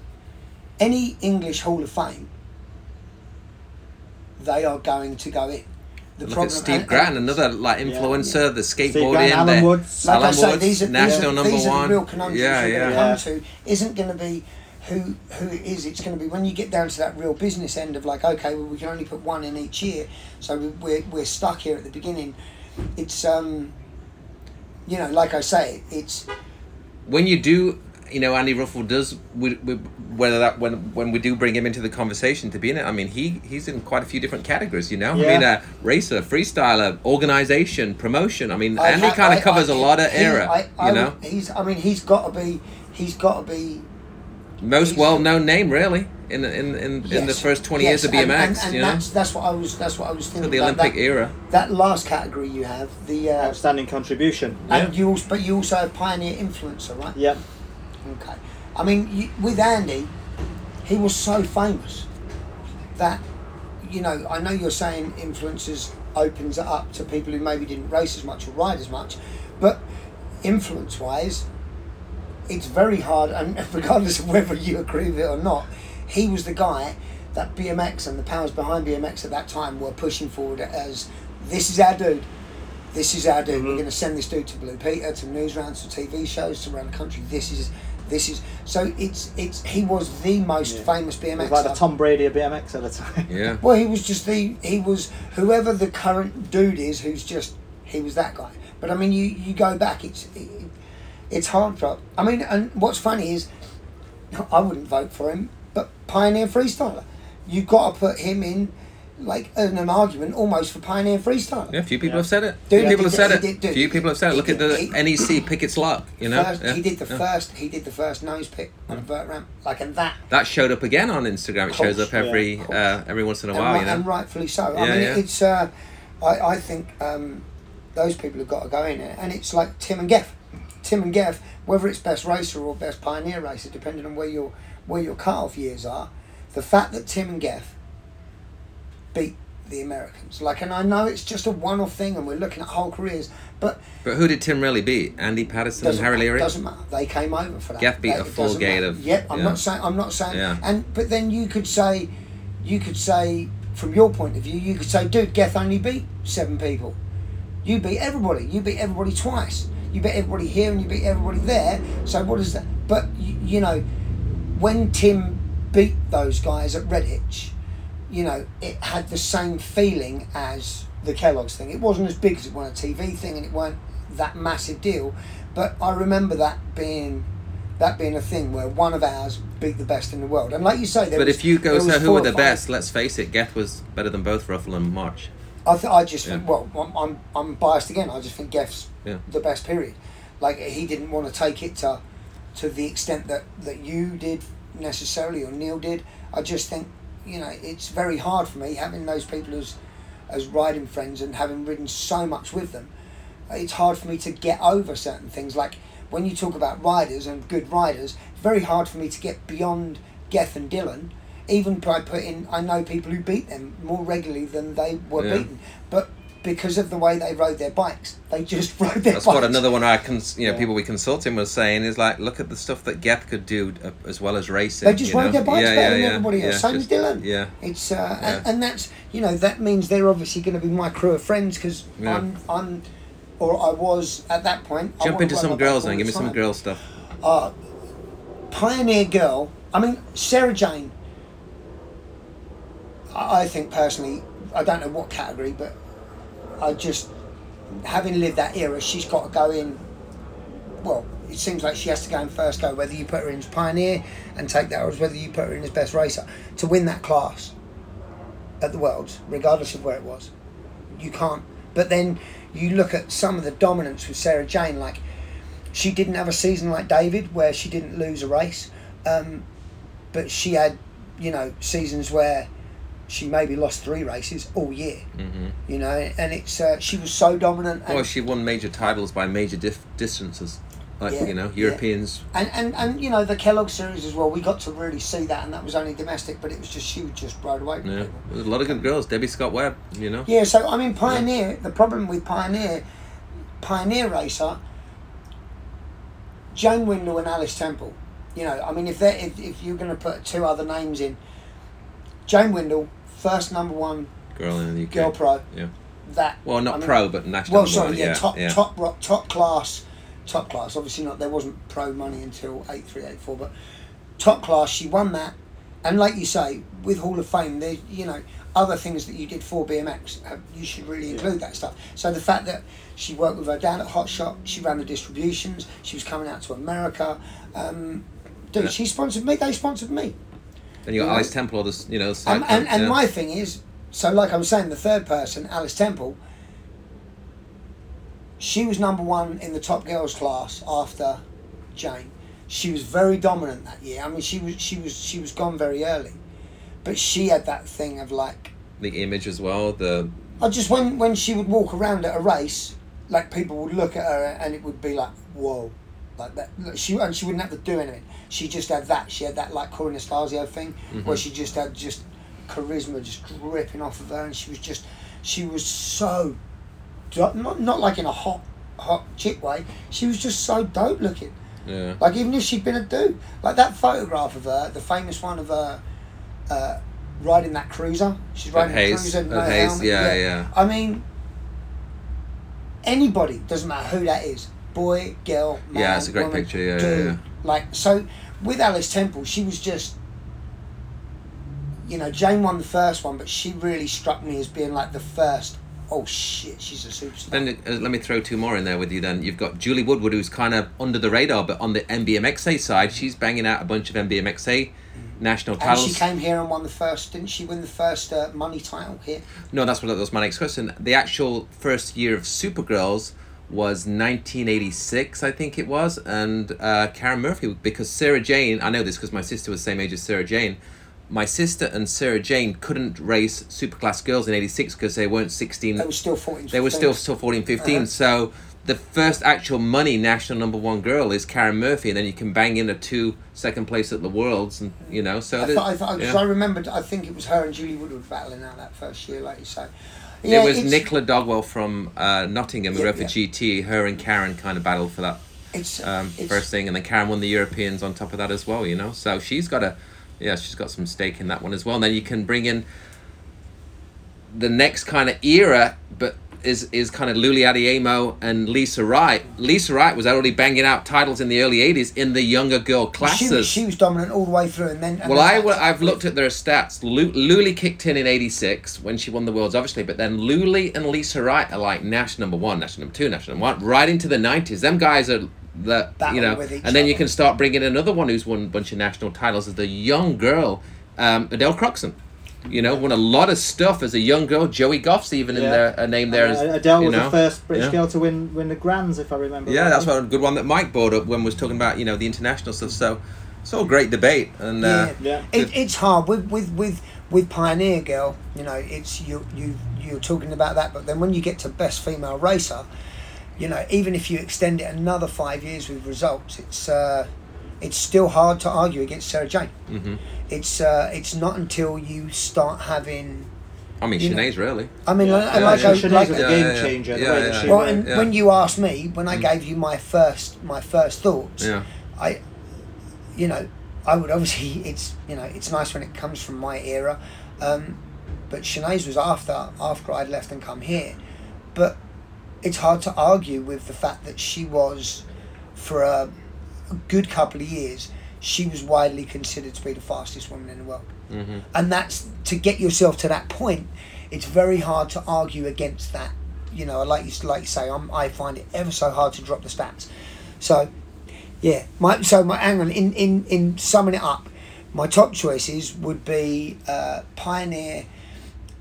Any English Hall of Fame, they are going to go in. The Look problem, at Steve and, Grant, and, another like influencer, yeah, yeah, the skateboarding, Alan Woods, like Alan Woods, these are, national these are, number these one. Are the real conundrums yeah, you're yeah. going to yeah. come to. Isn't going to be who who it is. It's going to be when you get down to that real business end of like, okay, well, we can only put one in each year, so we, we're we're stuck here at the beginning. It's um, you know, like I say, it's when you do. You know, Andy Ruffell does. We, we, whether that when when we do bring him into the conversation to be in it, I mean, he he's in quite a few different categories. You know, yeah. I mean, a racer, freestyler, organization, promotion. I mean, I, Andy kind of covers I, I, a lot of era. I, I, you know, I, he's. I mean, he's got to be. He's got to be. Most well-known name, really, in in in, yes, in the first twenty yes, years of B M X. And, and, and you know, that's that's what I was. That's what I was thinking. For the Olympic that, era. That last category you have the uh, outstanding contribution, and yeah. you also, but you also have pioneer influencer, right? Yeah. Okay, I mean, you, with Andy, he was so famous that, you know, I know you're saying influencers opens it up to people who maybe didn't race as much or ride as much, but influence-wise, it's very hard, and regardless of whether you agree with it or not, he was the guy that B M X and the powers behind B M X at that time were pushing forward as, this is our dude. This is our dude. Mm-hmm. We're going to send this dude to Blue Peter, to news rounds, to T V shows, to around the country. This is, this is. So it's it's. He was the most yeah. famous B M X. It was like the Tom Brady of B M X at the time. Yeah. Well, he was just the he was whoever the current dude is. Who's just he was that guy. But I mean, you, you go back. It's it, it's hard for. I mean, and what's funny is, I wouldn't vote for him. But pioneer freestyler, you've got to put him in. Like an, an argument almost for pioneer freestyle. Yeah, few people yeah. have said it. Dude, few people did, have said did, it. Dude, few people have said it. Look did, at the he, N E C Pickett's Luck. You know, first, yeah, he did the yeah. first. He did the first nose pick on yeah. a vert ramp, like and that. That showed up again on Instagram. It course, shows up every yeah, uh, every once in a and while. Right, you know, and rightfully so. Yeah, I mean, yeah. it's. Uh, I I think um, those people have got to go in there, and it's like Tim and Geth, Tim and Geth. Whether it's best racer or best pioneer racer, depending on where your where your cutoff years are, the fact that Tim and Geth beat the Americans, like, and I know it's just a one-off thing, and we're looking at whole careers, but but who did Tim really beat? Andy Patterson and Harry Leary. Doesn't matter. They came over for that. Geth beat they, a full gate of. Yep, yeah, I'm not saying. I'm not saying. Yeah. And but then you could say, you could say from your point of view, you could say, dude, Geth only beat seven people. You beat everybody. You beat everybody twice. You beat everybody here and you beat everybody there. So what is that? But you, you know, when Tim beat those guys at Redditch, you know, it had the same feeling as the Kellogg's thing. It wasn't as big as it was a T V thing, and it weren't that massive deal. But I remember that being that being a thing where one of ours beat the best in the world. And like you say, there but was, if you go, so who were the best? Let's face it, Geth was better than both Ruffell and March. I th- I just yeah. think, well, I'm, I'm I'm biased again. I just think Geth's yeah. the best. Period. Like he didn't want to take it to to the extent that that you did necessarily or Neil did. I just think. You know, it's very hard for me having those people as as riding friends and having ridden so much with them. It's hard for me to get over certain things. Like when you talk about riders and good riders, it's very hard for me to get beyond Geth and Dylan, even by putting, I know people who beat them more regularly than they were yeah. beaten. But because of the way they rode their bikes. They just rode their That's bikes. That's what another one I cons- you know, yeah. people we consulted was saying is like, look at the stuff that Geth could do uh, as well as racing. They just you rode know? their bikes yeah, better yeah, than yeah. everybody else. Yeah, Same just, with Dylan. Yeah. It's, uh, yeah. And, and that's, you know, that means they're obviously going to be my crew of friends because yeah. I'm, I'm, or I was at that point. Jump into some girls then. Give me some girl stuff. Uh, Pioneer Girl. I mean, Sarah Jane. I, I think personally, I don't know what category, but I just, having lived that era, she's got to go in, well, it seems like she has to go in first go, whether you put her in as Pioneer and take that, or whether you put her in as Best Racer, to win that class at the Worlds, regardless of where it was. You can't, but then you look at some of the dominance with Sarah Jane, like, she didn't have a season like David, where she didn't lose a race, um, but she had, you know, seasons where she maybe lost three races all year, mm-hmm. you know, and it's uh, she was so dominant. And well, she won major titles by major dif- distances, like, yeah, you know, Europeans. Yeah. And, and, and, you know, the Kellogg's series as well, we got to really see that, and that was only domestic, but it was just, she would just ride away from yeah. people. There's a lot of good girls, Debbie Scott-Webb, you know. Yeah, so, I mean, Pioneer, yeah. the problem with Pioneer, Pioneer Racer, Jane Windle and Alice Temple, you know, I mean, if, if, if you're going to put two other names in, Jane Windle, first number one girl in the U K, girl pro. Yeah. That well, not I mean, pro, but national. Well, sorry, yeah, yeah, top, yeah. top, top, top class, top class. Obviously, not there wasn't pro money until eight three eight four, but top class. She won that, and like you say, with Hall of Fame, there you know other things that you did for B M X. You should really include yeah. that stuff. So the fact that she worked with her dad at Hot Shot, she ran the distributions, she was coming out to America. Um, dude, yeah. she sponsored me. They sponsored me. And you got you Alice know, Temple, or this, you know. Side and and, and yeah. my thing is, so like I was saying, the third person, Alice Temple, she was number one in the top girls class after Jane. She was very dominant that year. I mean, she was she was she was gone very early, but she had that thing of like the image as well. The I just when when she would walk around at a race, like people would look at her and it would be like, whoa. Like that, she and she wouldn't have to do anything. She just had that. She had that like Corey Nastasio thing, mm-hmm. where she just had just charisma just dripping off of her, and she was just, she was so, dope, not not like in a hot hot chick way. She was just so dope looking. Yeah. Like even if she'd been a dude, like that photograph of her, the famous one of her, uh, riding that cruiser. She's riding the cruiser. No helmet. Yeah, yeah, yeah. I mean, anybody doesn't matter who that is. Boy, girl, man, yeah, it's a great woman, picture. Yeah, dude. Yeah, yeah. Like so, with Alice Temple, she was just, you know, Jane won the first one, but she really struck me as being like the first. Oh shit, she's a superstar. Then uh, let me throw two more in there with you. Then you've got Julie Woodward, who's kind of under the radar, but on the N B M X A side, she's banging out a bunch of N B M X A mm-hmm. national titles. And she came here and won the first. Didn't she win the first uh, money title here? No, that's what that was my next question. The actual first year of Supergirls was nineteen eighty-six, I think it was, and uh, Karen Murphy, because Sarah Jane, I know this because my sister was the same age as Sarah Jane, my sister and Sarah Jane couldn't race Superclass girls in eighty-six because they weren't sixteen. They were still fourteen, fifteen. They were still, still fourteen, fifteen, uh-huh. So the first actual money national number one girl is Karen Murphy, and then you can bang in a two second place at the Worlds, and you know, so... I, thought, I, thought, yeah. I remembered, I think it was her and Julie Woodward battling out that first year, like you say. Yeah, it was Nicola Dogwell from uh, Nottingham, who yeah, wrote for yeah. G T. Her and Karen kind of battled for that it's, um, it's, first thing, and then Karen won the Europeans on top of that as well. You know, so she's got a, yeah, she's got some stake in that one as well. And then you can bring in the next kind of era, but is is kind of Luli Adeyemo and Lisa Wright. Lisa Wright was already banging out titles in the early eighties in the younger girl classes. She was, she was dominant all the way through, and then. And well, then I I've looked at their stats. Lu, Luli kicked in in eighty-six when she won the Worlds, obviously, but then Luli and Lisa Wright are like national number one, national number two, national number one, right into the nineties. Them guys are the Battle you know, and then other. You can start bringing another one who's won a bunch of national titles as the young girl, um, Adele Croxon. You know, won a lot of stuff as a young girl. Joey Goff's even yeah. in there, a name there. As, Adele was you know, the first British yeah. girl to win win the Grands, if I remember. Yeah, right. That's what a good one that Mike brought up when we was talking about you know the international stuff. So it's all great debate, and yeah, uh, yeah. It, it's hard with, with with with Pioneer Girl. You know, it's you you you're talking about that, but then when you get to Best Female Racer, you know, even if you extend it another five years with results, it's uh, it's still hard to argue against Sarah Jane. Mm-hmm. It's uh, it's not until you start having I mean, Sinead's really. I mean, yeah. like, yeah, like yeah, Sinead's like, a game yeah, changer. Yeah, yeah, yeah, yeah. Well, and yeah. when you asked me, when I gave you my first my first thoughts, yeah. I, you know, I would obviously it's you know it's nice when it comes from my era, um, but Sinead's was after after I'd left and come here, but it's hard to argue with the fact that she was, for a, a good couple of years, she was widely considered to be the fastest woman in the world. Mm-hmm. And that's, to get yourself to that point, it's very hard to argue against that. You know, like you like you say, I'm, I find it ever so hard to drop the stats. So, yeah, my so my hang on. In in in summing it up, my top choices would be uh, pioneer,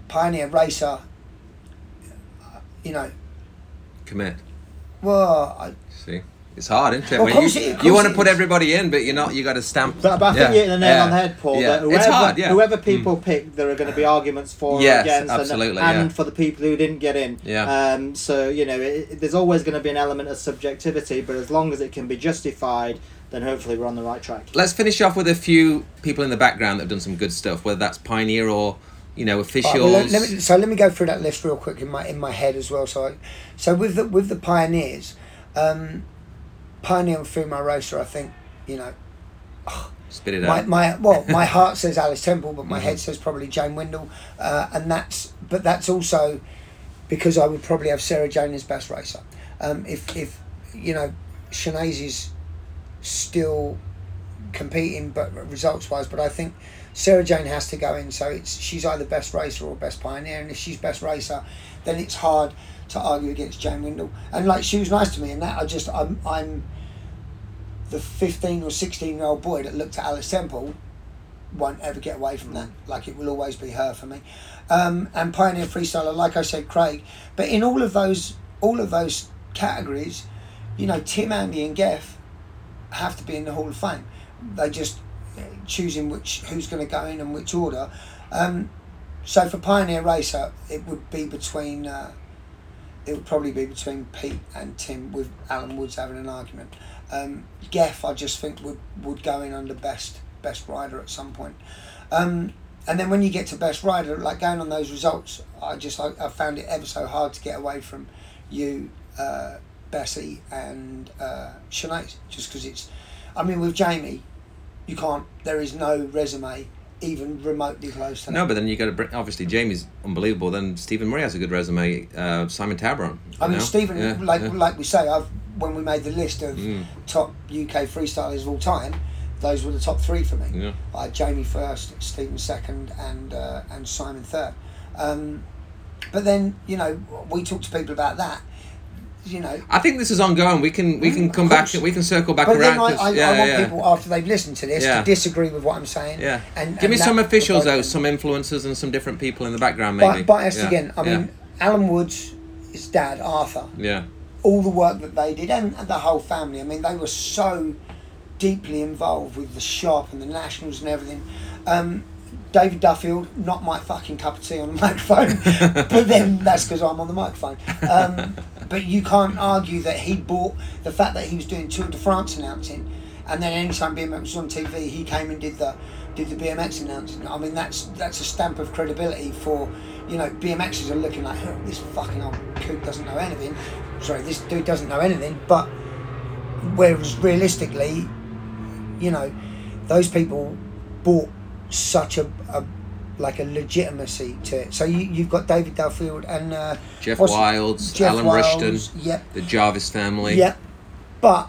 pioneer racer. You know, commit. Well, I see. It's hard, isn't it? Well, when you it, you want to put everybody in, but you're not. You got to stamp. But, but I think yeah. you hit the nail yeah. on the head, Paul. Yeah. That whoever, it's hard. Yeah. Whoever people mm. pick, there are going to be arguments for yes, or against, absolutely, and, and yeah. for the people who didn't get in. Yeah. Um. So you know, it, there's always going to be an element of subjectivity, but as long as it can be justified, then hopefully we're on the right track. Let's finish off with a few people in the background that have done some good stuff, whether that's pioneer or, you know, officials. Right, well, let me, so let me go through that list real quick in my in my head as well. So, I, so with the with the pioneers. Um, Pioneer and female racer, I think, you know. Oh, Spit it my, out. My well, my heart says Alice Temple, but my mm-hmm. head says probably Jane Windle, uh, and that's but that's also because I would probably have Sarah Jane as best racer. Um, if if you know, Sinead is still competing, but results wise, but I think Sarah Jane has to go in. So it's she's either best racer or best pioneer, and if she's best racer, then it's hard to argue against Jane Windle. And like, she was nice to me, and that I just I'm I'm the fifteen or sixteen year old boy that looked at Alice Temple won't ever get away from that. Like, it will always be her for me. Um, and pioneer freestyler, like I said, Craig. But in all of those all of those categories, you know, Tim, Andy, and Geth have to be in the Hall of Fame. They just choosing which who's going to go in and which order. Um, so for pioneer racer, it would be between. Uh, It would probably be between Pete and Tim, with Alan Woods having an argument. Um, Geth, I just think, would, would go in under best best rider at some point. Um, and then when you get to best rider, like going on those results, I just I, I found it ever so hard to get away from you, uh, Bessie and uh, Sinead, just because it's... I mean, with Jamie, you can't... There is no resume even remotely close to that. No, but then you got to bring, obviously Jamie's unbelievable, then Stephen Murray has a good resume, uh, Simon Tabron. I mean, know? Stephen, yeah, like yeah. like we say, I've when we made the list of mm. top U K freestylers of all time, those were the top three for me. Yeah. I had Jamie first, Stephen second, and uh, and Simon third. Um, but then, you know, we talk to people about that. You know, I think this is ongoing. We can we can come back. We can circle back but around. Then I, I, yeah, I want yeah. people after they've listened to this yeah. to disagree with what I'm saying. Yeah. And, give and me some officials though, some influencers, and some different people in the background. Maybe. Biased yeah. again. I yeah. mean, Alan Woods, his dad Arthur. Yeah. All the work that they did, and the whole family. I mean, they were so deeply involved with the shop and the nationals and everything. Um, David Duffield, not my fucking cup of tea on the microphone, but then that's because I'm on the microphone. Um, but you can't argue that he bought the fact that he was doing Tour de France announcing, and then anytime B M X was on T V, he came and did the did the B M X announcing. I mean, that's that's a stamp of credibility for, you know, B M Xers are looking like, oh, this fucking old coot doesn't know anything. Sorry, this dude doesn't know anything. But whereas realistically, you know, those people bought such a, a like a legitimacy to it. So you, you've got David Duffield and uh, Jeff Wilds, Jeff Alan Rushton, yep. the Jarvis family. Yeah, but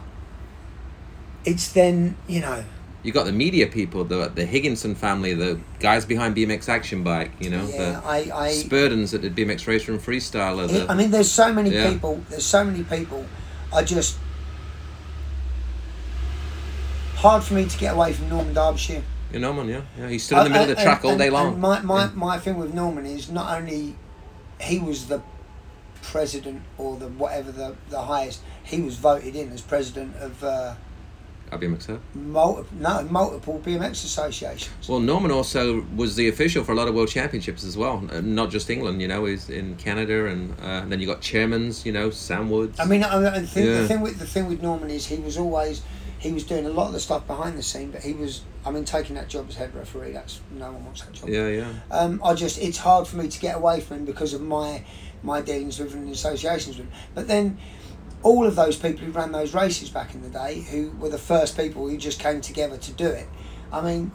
it's then, you know, you got the media people, the the Higginson family, the guys behind B M X Action Bike. You know, yeah, the I, I, Spurdens that did B M X Racer and Freestyler. The, I mean, there's so many yeah. people. There's so many people. I just hard for me to get away from Norman Derbyshire. Yeah, Norman, yeah. yeah. He stood in the middle uh, and, of the track and, all day long. And my, my, yeah. my thing with Norman is not only he was the president or the whatever the, the highest, he was voted in as president of... Uh, B M X A? Multi- no, multiple B M X associations. Well, Norman also was the official for a lot of world championships as well, not just England, you know, he's in Canada, and, uh, and then you got chairmans, you know, Sam Woods. I mean, I, I think yeah. the, thing with, the thing with Norman is he was always, he was doing a lot of the stuff behind the scene, but he was... I mean, taking that job as head referee, that's no one wants that job. Yeah, yeah. Um, I just, it's hard for me to get away from him because of my my dealings with him and associations with him. But then all of those people who ran those races back in the day, who were the first people who just came together to do it. I mean,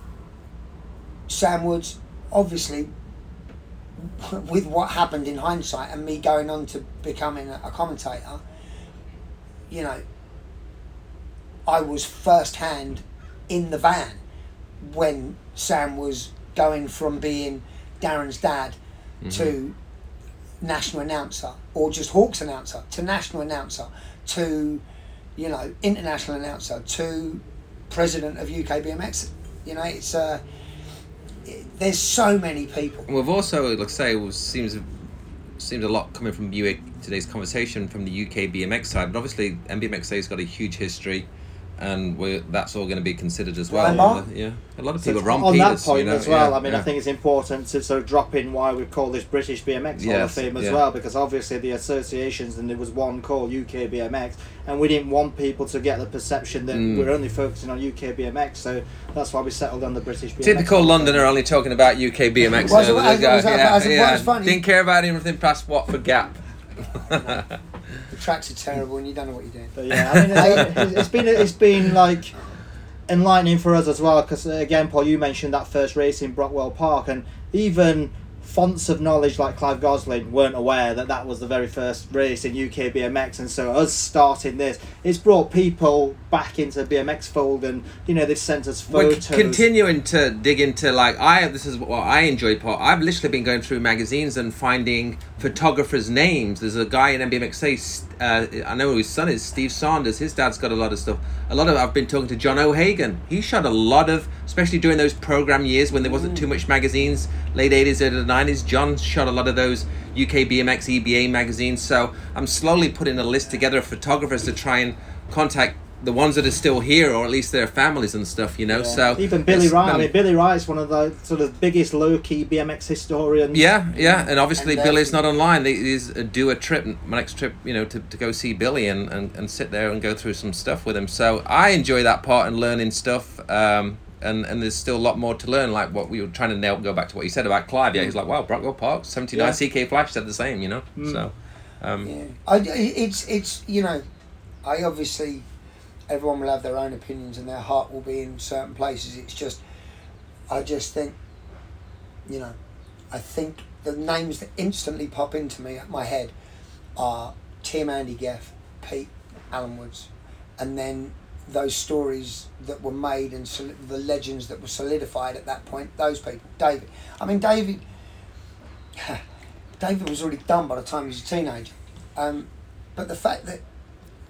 Sam Woods, obviously, with what happened in hindsight and me going on to becoming a commentator, you know, I was first-hand in the van when Sam was going from being Darren's dad mm-hmm. to national announcer, or just Hawks announcer, to national announcer, to, you know, international announcer, to president of U K B M X. You know, it's uh, it, there's so many people. We've also, like I say, it seems seems a lot coming from U A, today's conversation from the U K B M X side, but obviously N B M X A has got a huge history. And we're, that's all going to be considered as well. well yeah, a lot of people so on Peters, that point you know, as well. Yeah, I mean, yeah. I think it's important to sort of drop in why we call this British B M X yes, Hall of Fame as yeah. well, because obviously the associations, and there was one called U K B M X, and we didn't want people to get the perception that mm. we're only focusing on U K B M X, so that's why we settled on the British B M X. Typical Londoner only talking about U K B M X. was it, was, guy, was that, yeah, was yeah, yeah. Didn't care about anything past Watford Gap. The tracks are terrible and you don't know what you're doing. But yeah, I mean, it's, it's been it's been like enlightening for us as well, because again, Paul, you mentioned that first race in Brockwell Park, and even fonts of knowledge like Clive Gosling weren't aware that that was the very first race in U K B M X, and so us starting this, it's brought people back into the B M X fold, and you know, they've sent us photos. We're continuing to dig into, like, I this is what I enjoy, Paul. I've literally been going through magazines and finding photographers' names. There's a guy in N B M X A, uh, I know who his son is, Steve Saunders. His dad's got a lot of stuff. A lot of I've been talking to John O'Hagan. He shot a lot of, especially during those program years when there wasn't too much magazines, late eighties, early nineties. John shot a lot of those U K B M X E B A magazines. So I'm slowly putting a list together of photographers to try and contact the ones that are still here, or at least their families and stuff, you know. Yeah. So even Billy Wright. Um, I mean, Billy Wright's one of the sort of biggest low-key B M X historians. Yeah, yeah, and obviously and Billy's not online. He's uh, do a trip, my next trip, you know, to, to go see Billy and, and, and sit there and go through some stuff with him. So I enjoy that part and learning stuff. Um, and and there's still a lot more to learn. Like what we were trying to nail. Go back to what you said about Clive. Yeah, he's like, wow, Brockwell Park, seventy-nine yeah. C K Flash said the same, you know. Mm. So, um, yeah, I, it's it's you know, I obviously. Everyone will have their own opinions and their heart will be in certain places. It's just, I just think, you know, I think the names that instantly pop into me, my head, are Tim, Andy, Geth, Pete, Alan Woods. And then those stories that were made and sol- the legends that were solidified at that point, those people. David. I mean, David, David was already done by the time he was a teenager. Um, but the fact that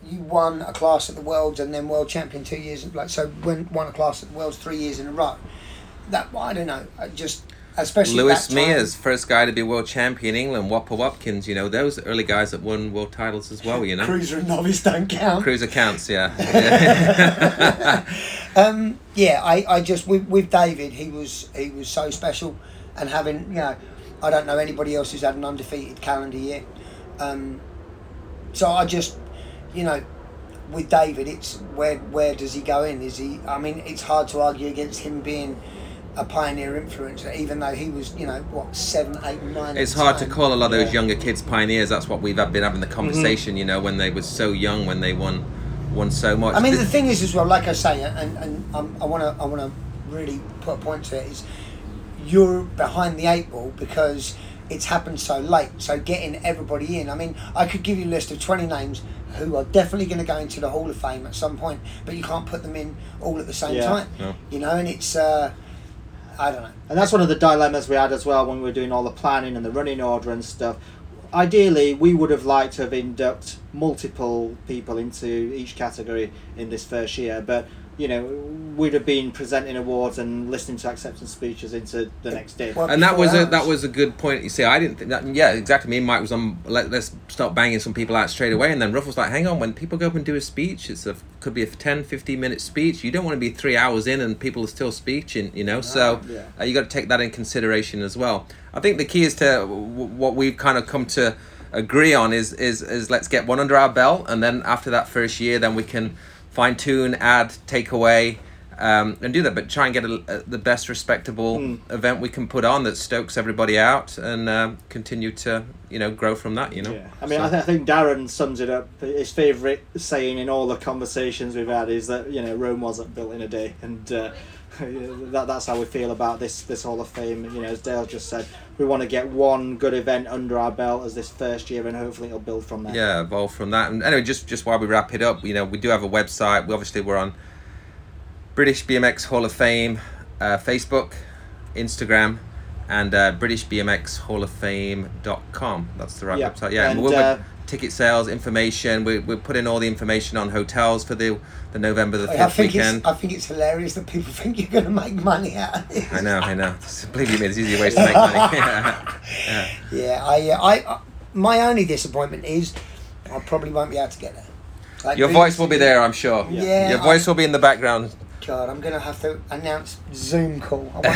you won a class at the Worlds and then world champion two years, like so. When won a class at the Worlds three years in a row, that I don't know. I just especially Lewis Mears, first guy to be world champion in England. Whopper Watkins, you know, those early guys that won world titles as well. You know, cruiser and novice don't count. Cruiser counts, yeah. Yeah, um, yeah I, I just with, with David, he was he was so special, and having you know, I don't know anybody else who's had an undefeated calendar year. Um, so I just. You know, with David, it's where where does he go in? Is he? I mean, it's hard to argue against him being a pioneer influencer, even though he was, you know, what seven, eight, nine. It's hard to call a lot of those younger kids pioneers. That's what we've been having the conversation. Mm-hmm. You know, when they were so young, when they won, won so much. I mean, the thing is as well, like I say, and and um, I want to I want to really put a point to it is, you're behind the eight ball because it's happened so late. So getting everybody in. I mean, I could give you a list of twenty names who are definitely going to go into the Hall of Fame at some point, but you can't put them in all at the same yeah. time, yeah. you know, and it's, uh, I don't know. And that's one of the dilemmas we had as well when we were doing all the planning and the running order and stuff. Ideally, we would have liked to have inducted multiple people into each category in this first year, but, you know, we'd have been presenting awards and listening to acceptance speeches into the next day. Well, and that was a, that was a good point. You see, I didn't think that. Yeah, exactly. Me and Mike was on. Let, let's start banging some people out straight away. And then Ruff was like, "Hang on, when people go up and do a speech, it's a could be a ten, fifteen minute speech. You don't want to be three hours in and people are still speeching. You know, so uh, yeah. uh, you got to take that in consideration as well. I think the key is to w- what we've kind of come to agree on is is is let's get one under our belt, and then after that first year, then we can fine tune, add, take away, um, and do that, but try and get a, a, the best respectable mm. event we can put on that stokes everybody out, and um, continue to, you know, grow from that, you know. Yeah. I mean, so. I, th- I think Darren sums it up. His favourite saying in all the conversations we've had is that, you know, Rome wasn't built in a day, and uh, that that's how we feel about this this Hall of Fame. You know, as Dale just said, we want to get one good event under our belt as this first year, and hopefully it'll build from there. Yeah, evolve from that. And anyway, just just while we wrap it up, you know, we do have a website. We obviously we're on British B M X Hall of Fame, uh, Facebook, Instagram, and uh, British B M X Hall of Fame dot com. That's the right yep. website. Yeah, and, and we'll uh, ticket sales information. We're we're putting all the information on hotels for the the November the fifth weekend. It's, I think it's hilarious that people think you're going to make money out of this. I know, I know. Believe me, there's easier ways to make money. yeah. Yeah. yeah, I, I, I, my only disappointment is I probably won't be able to get there. Like, your voice will be there, I'm sure. Yeah, yeah your voice I, will be in the background. God, I'm going to have to announce Zoom call. I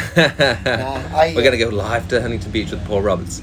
nah, I, We're going to go live to Huntington Beach with Paul Roberts.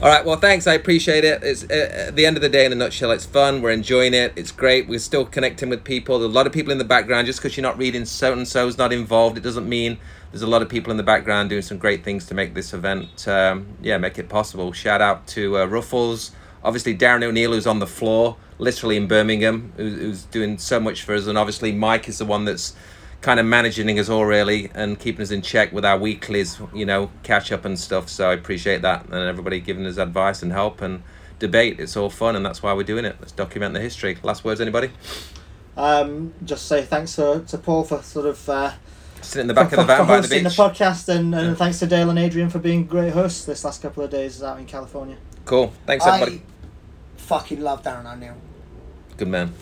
All right, well, thanks. I appreciate it. It's uh, at the end of the day, in a nutshell, it's fun. We're enjoying it. It's great. We're still connecting with people. There's a lot of people in the background. Just because you're not reading so-and-so's not involved, it doesn't mean there's a lot of people in the background doing some great things to make this event, um, yeah, make it possible. Shout out to uh, Ruffles. Obviously, Darren O'Neill, who's on the floor, literally in Birmingham, who's, who's doing so much for us. And obviously, Mike is the one that's kind of managing us all really and keeping us in check with our weeklies, you know, catch up and stuff. So I appreciate that, and everybody giving us advice and help and debate. It's all fun, and that's why we're doing it. Let's document the history. Last words, anybody? Um, just say thanks to, to Paul for sort of uh, sitting in the back for, of the van by the beach, the podcast, and, and yeah. thanks to Dale and Adrian for being great hosts this last couple of days out in California. Cool. Thanks everybody. I fucking love Darren O'Neill. Good man.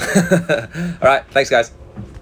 All right. Thanks guys.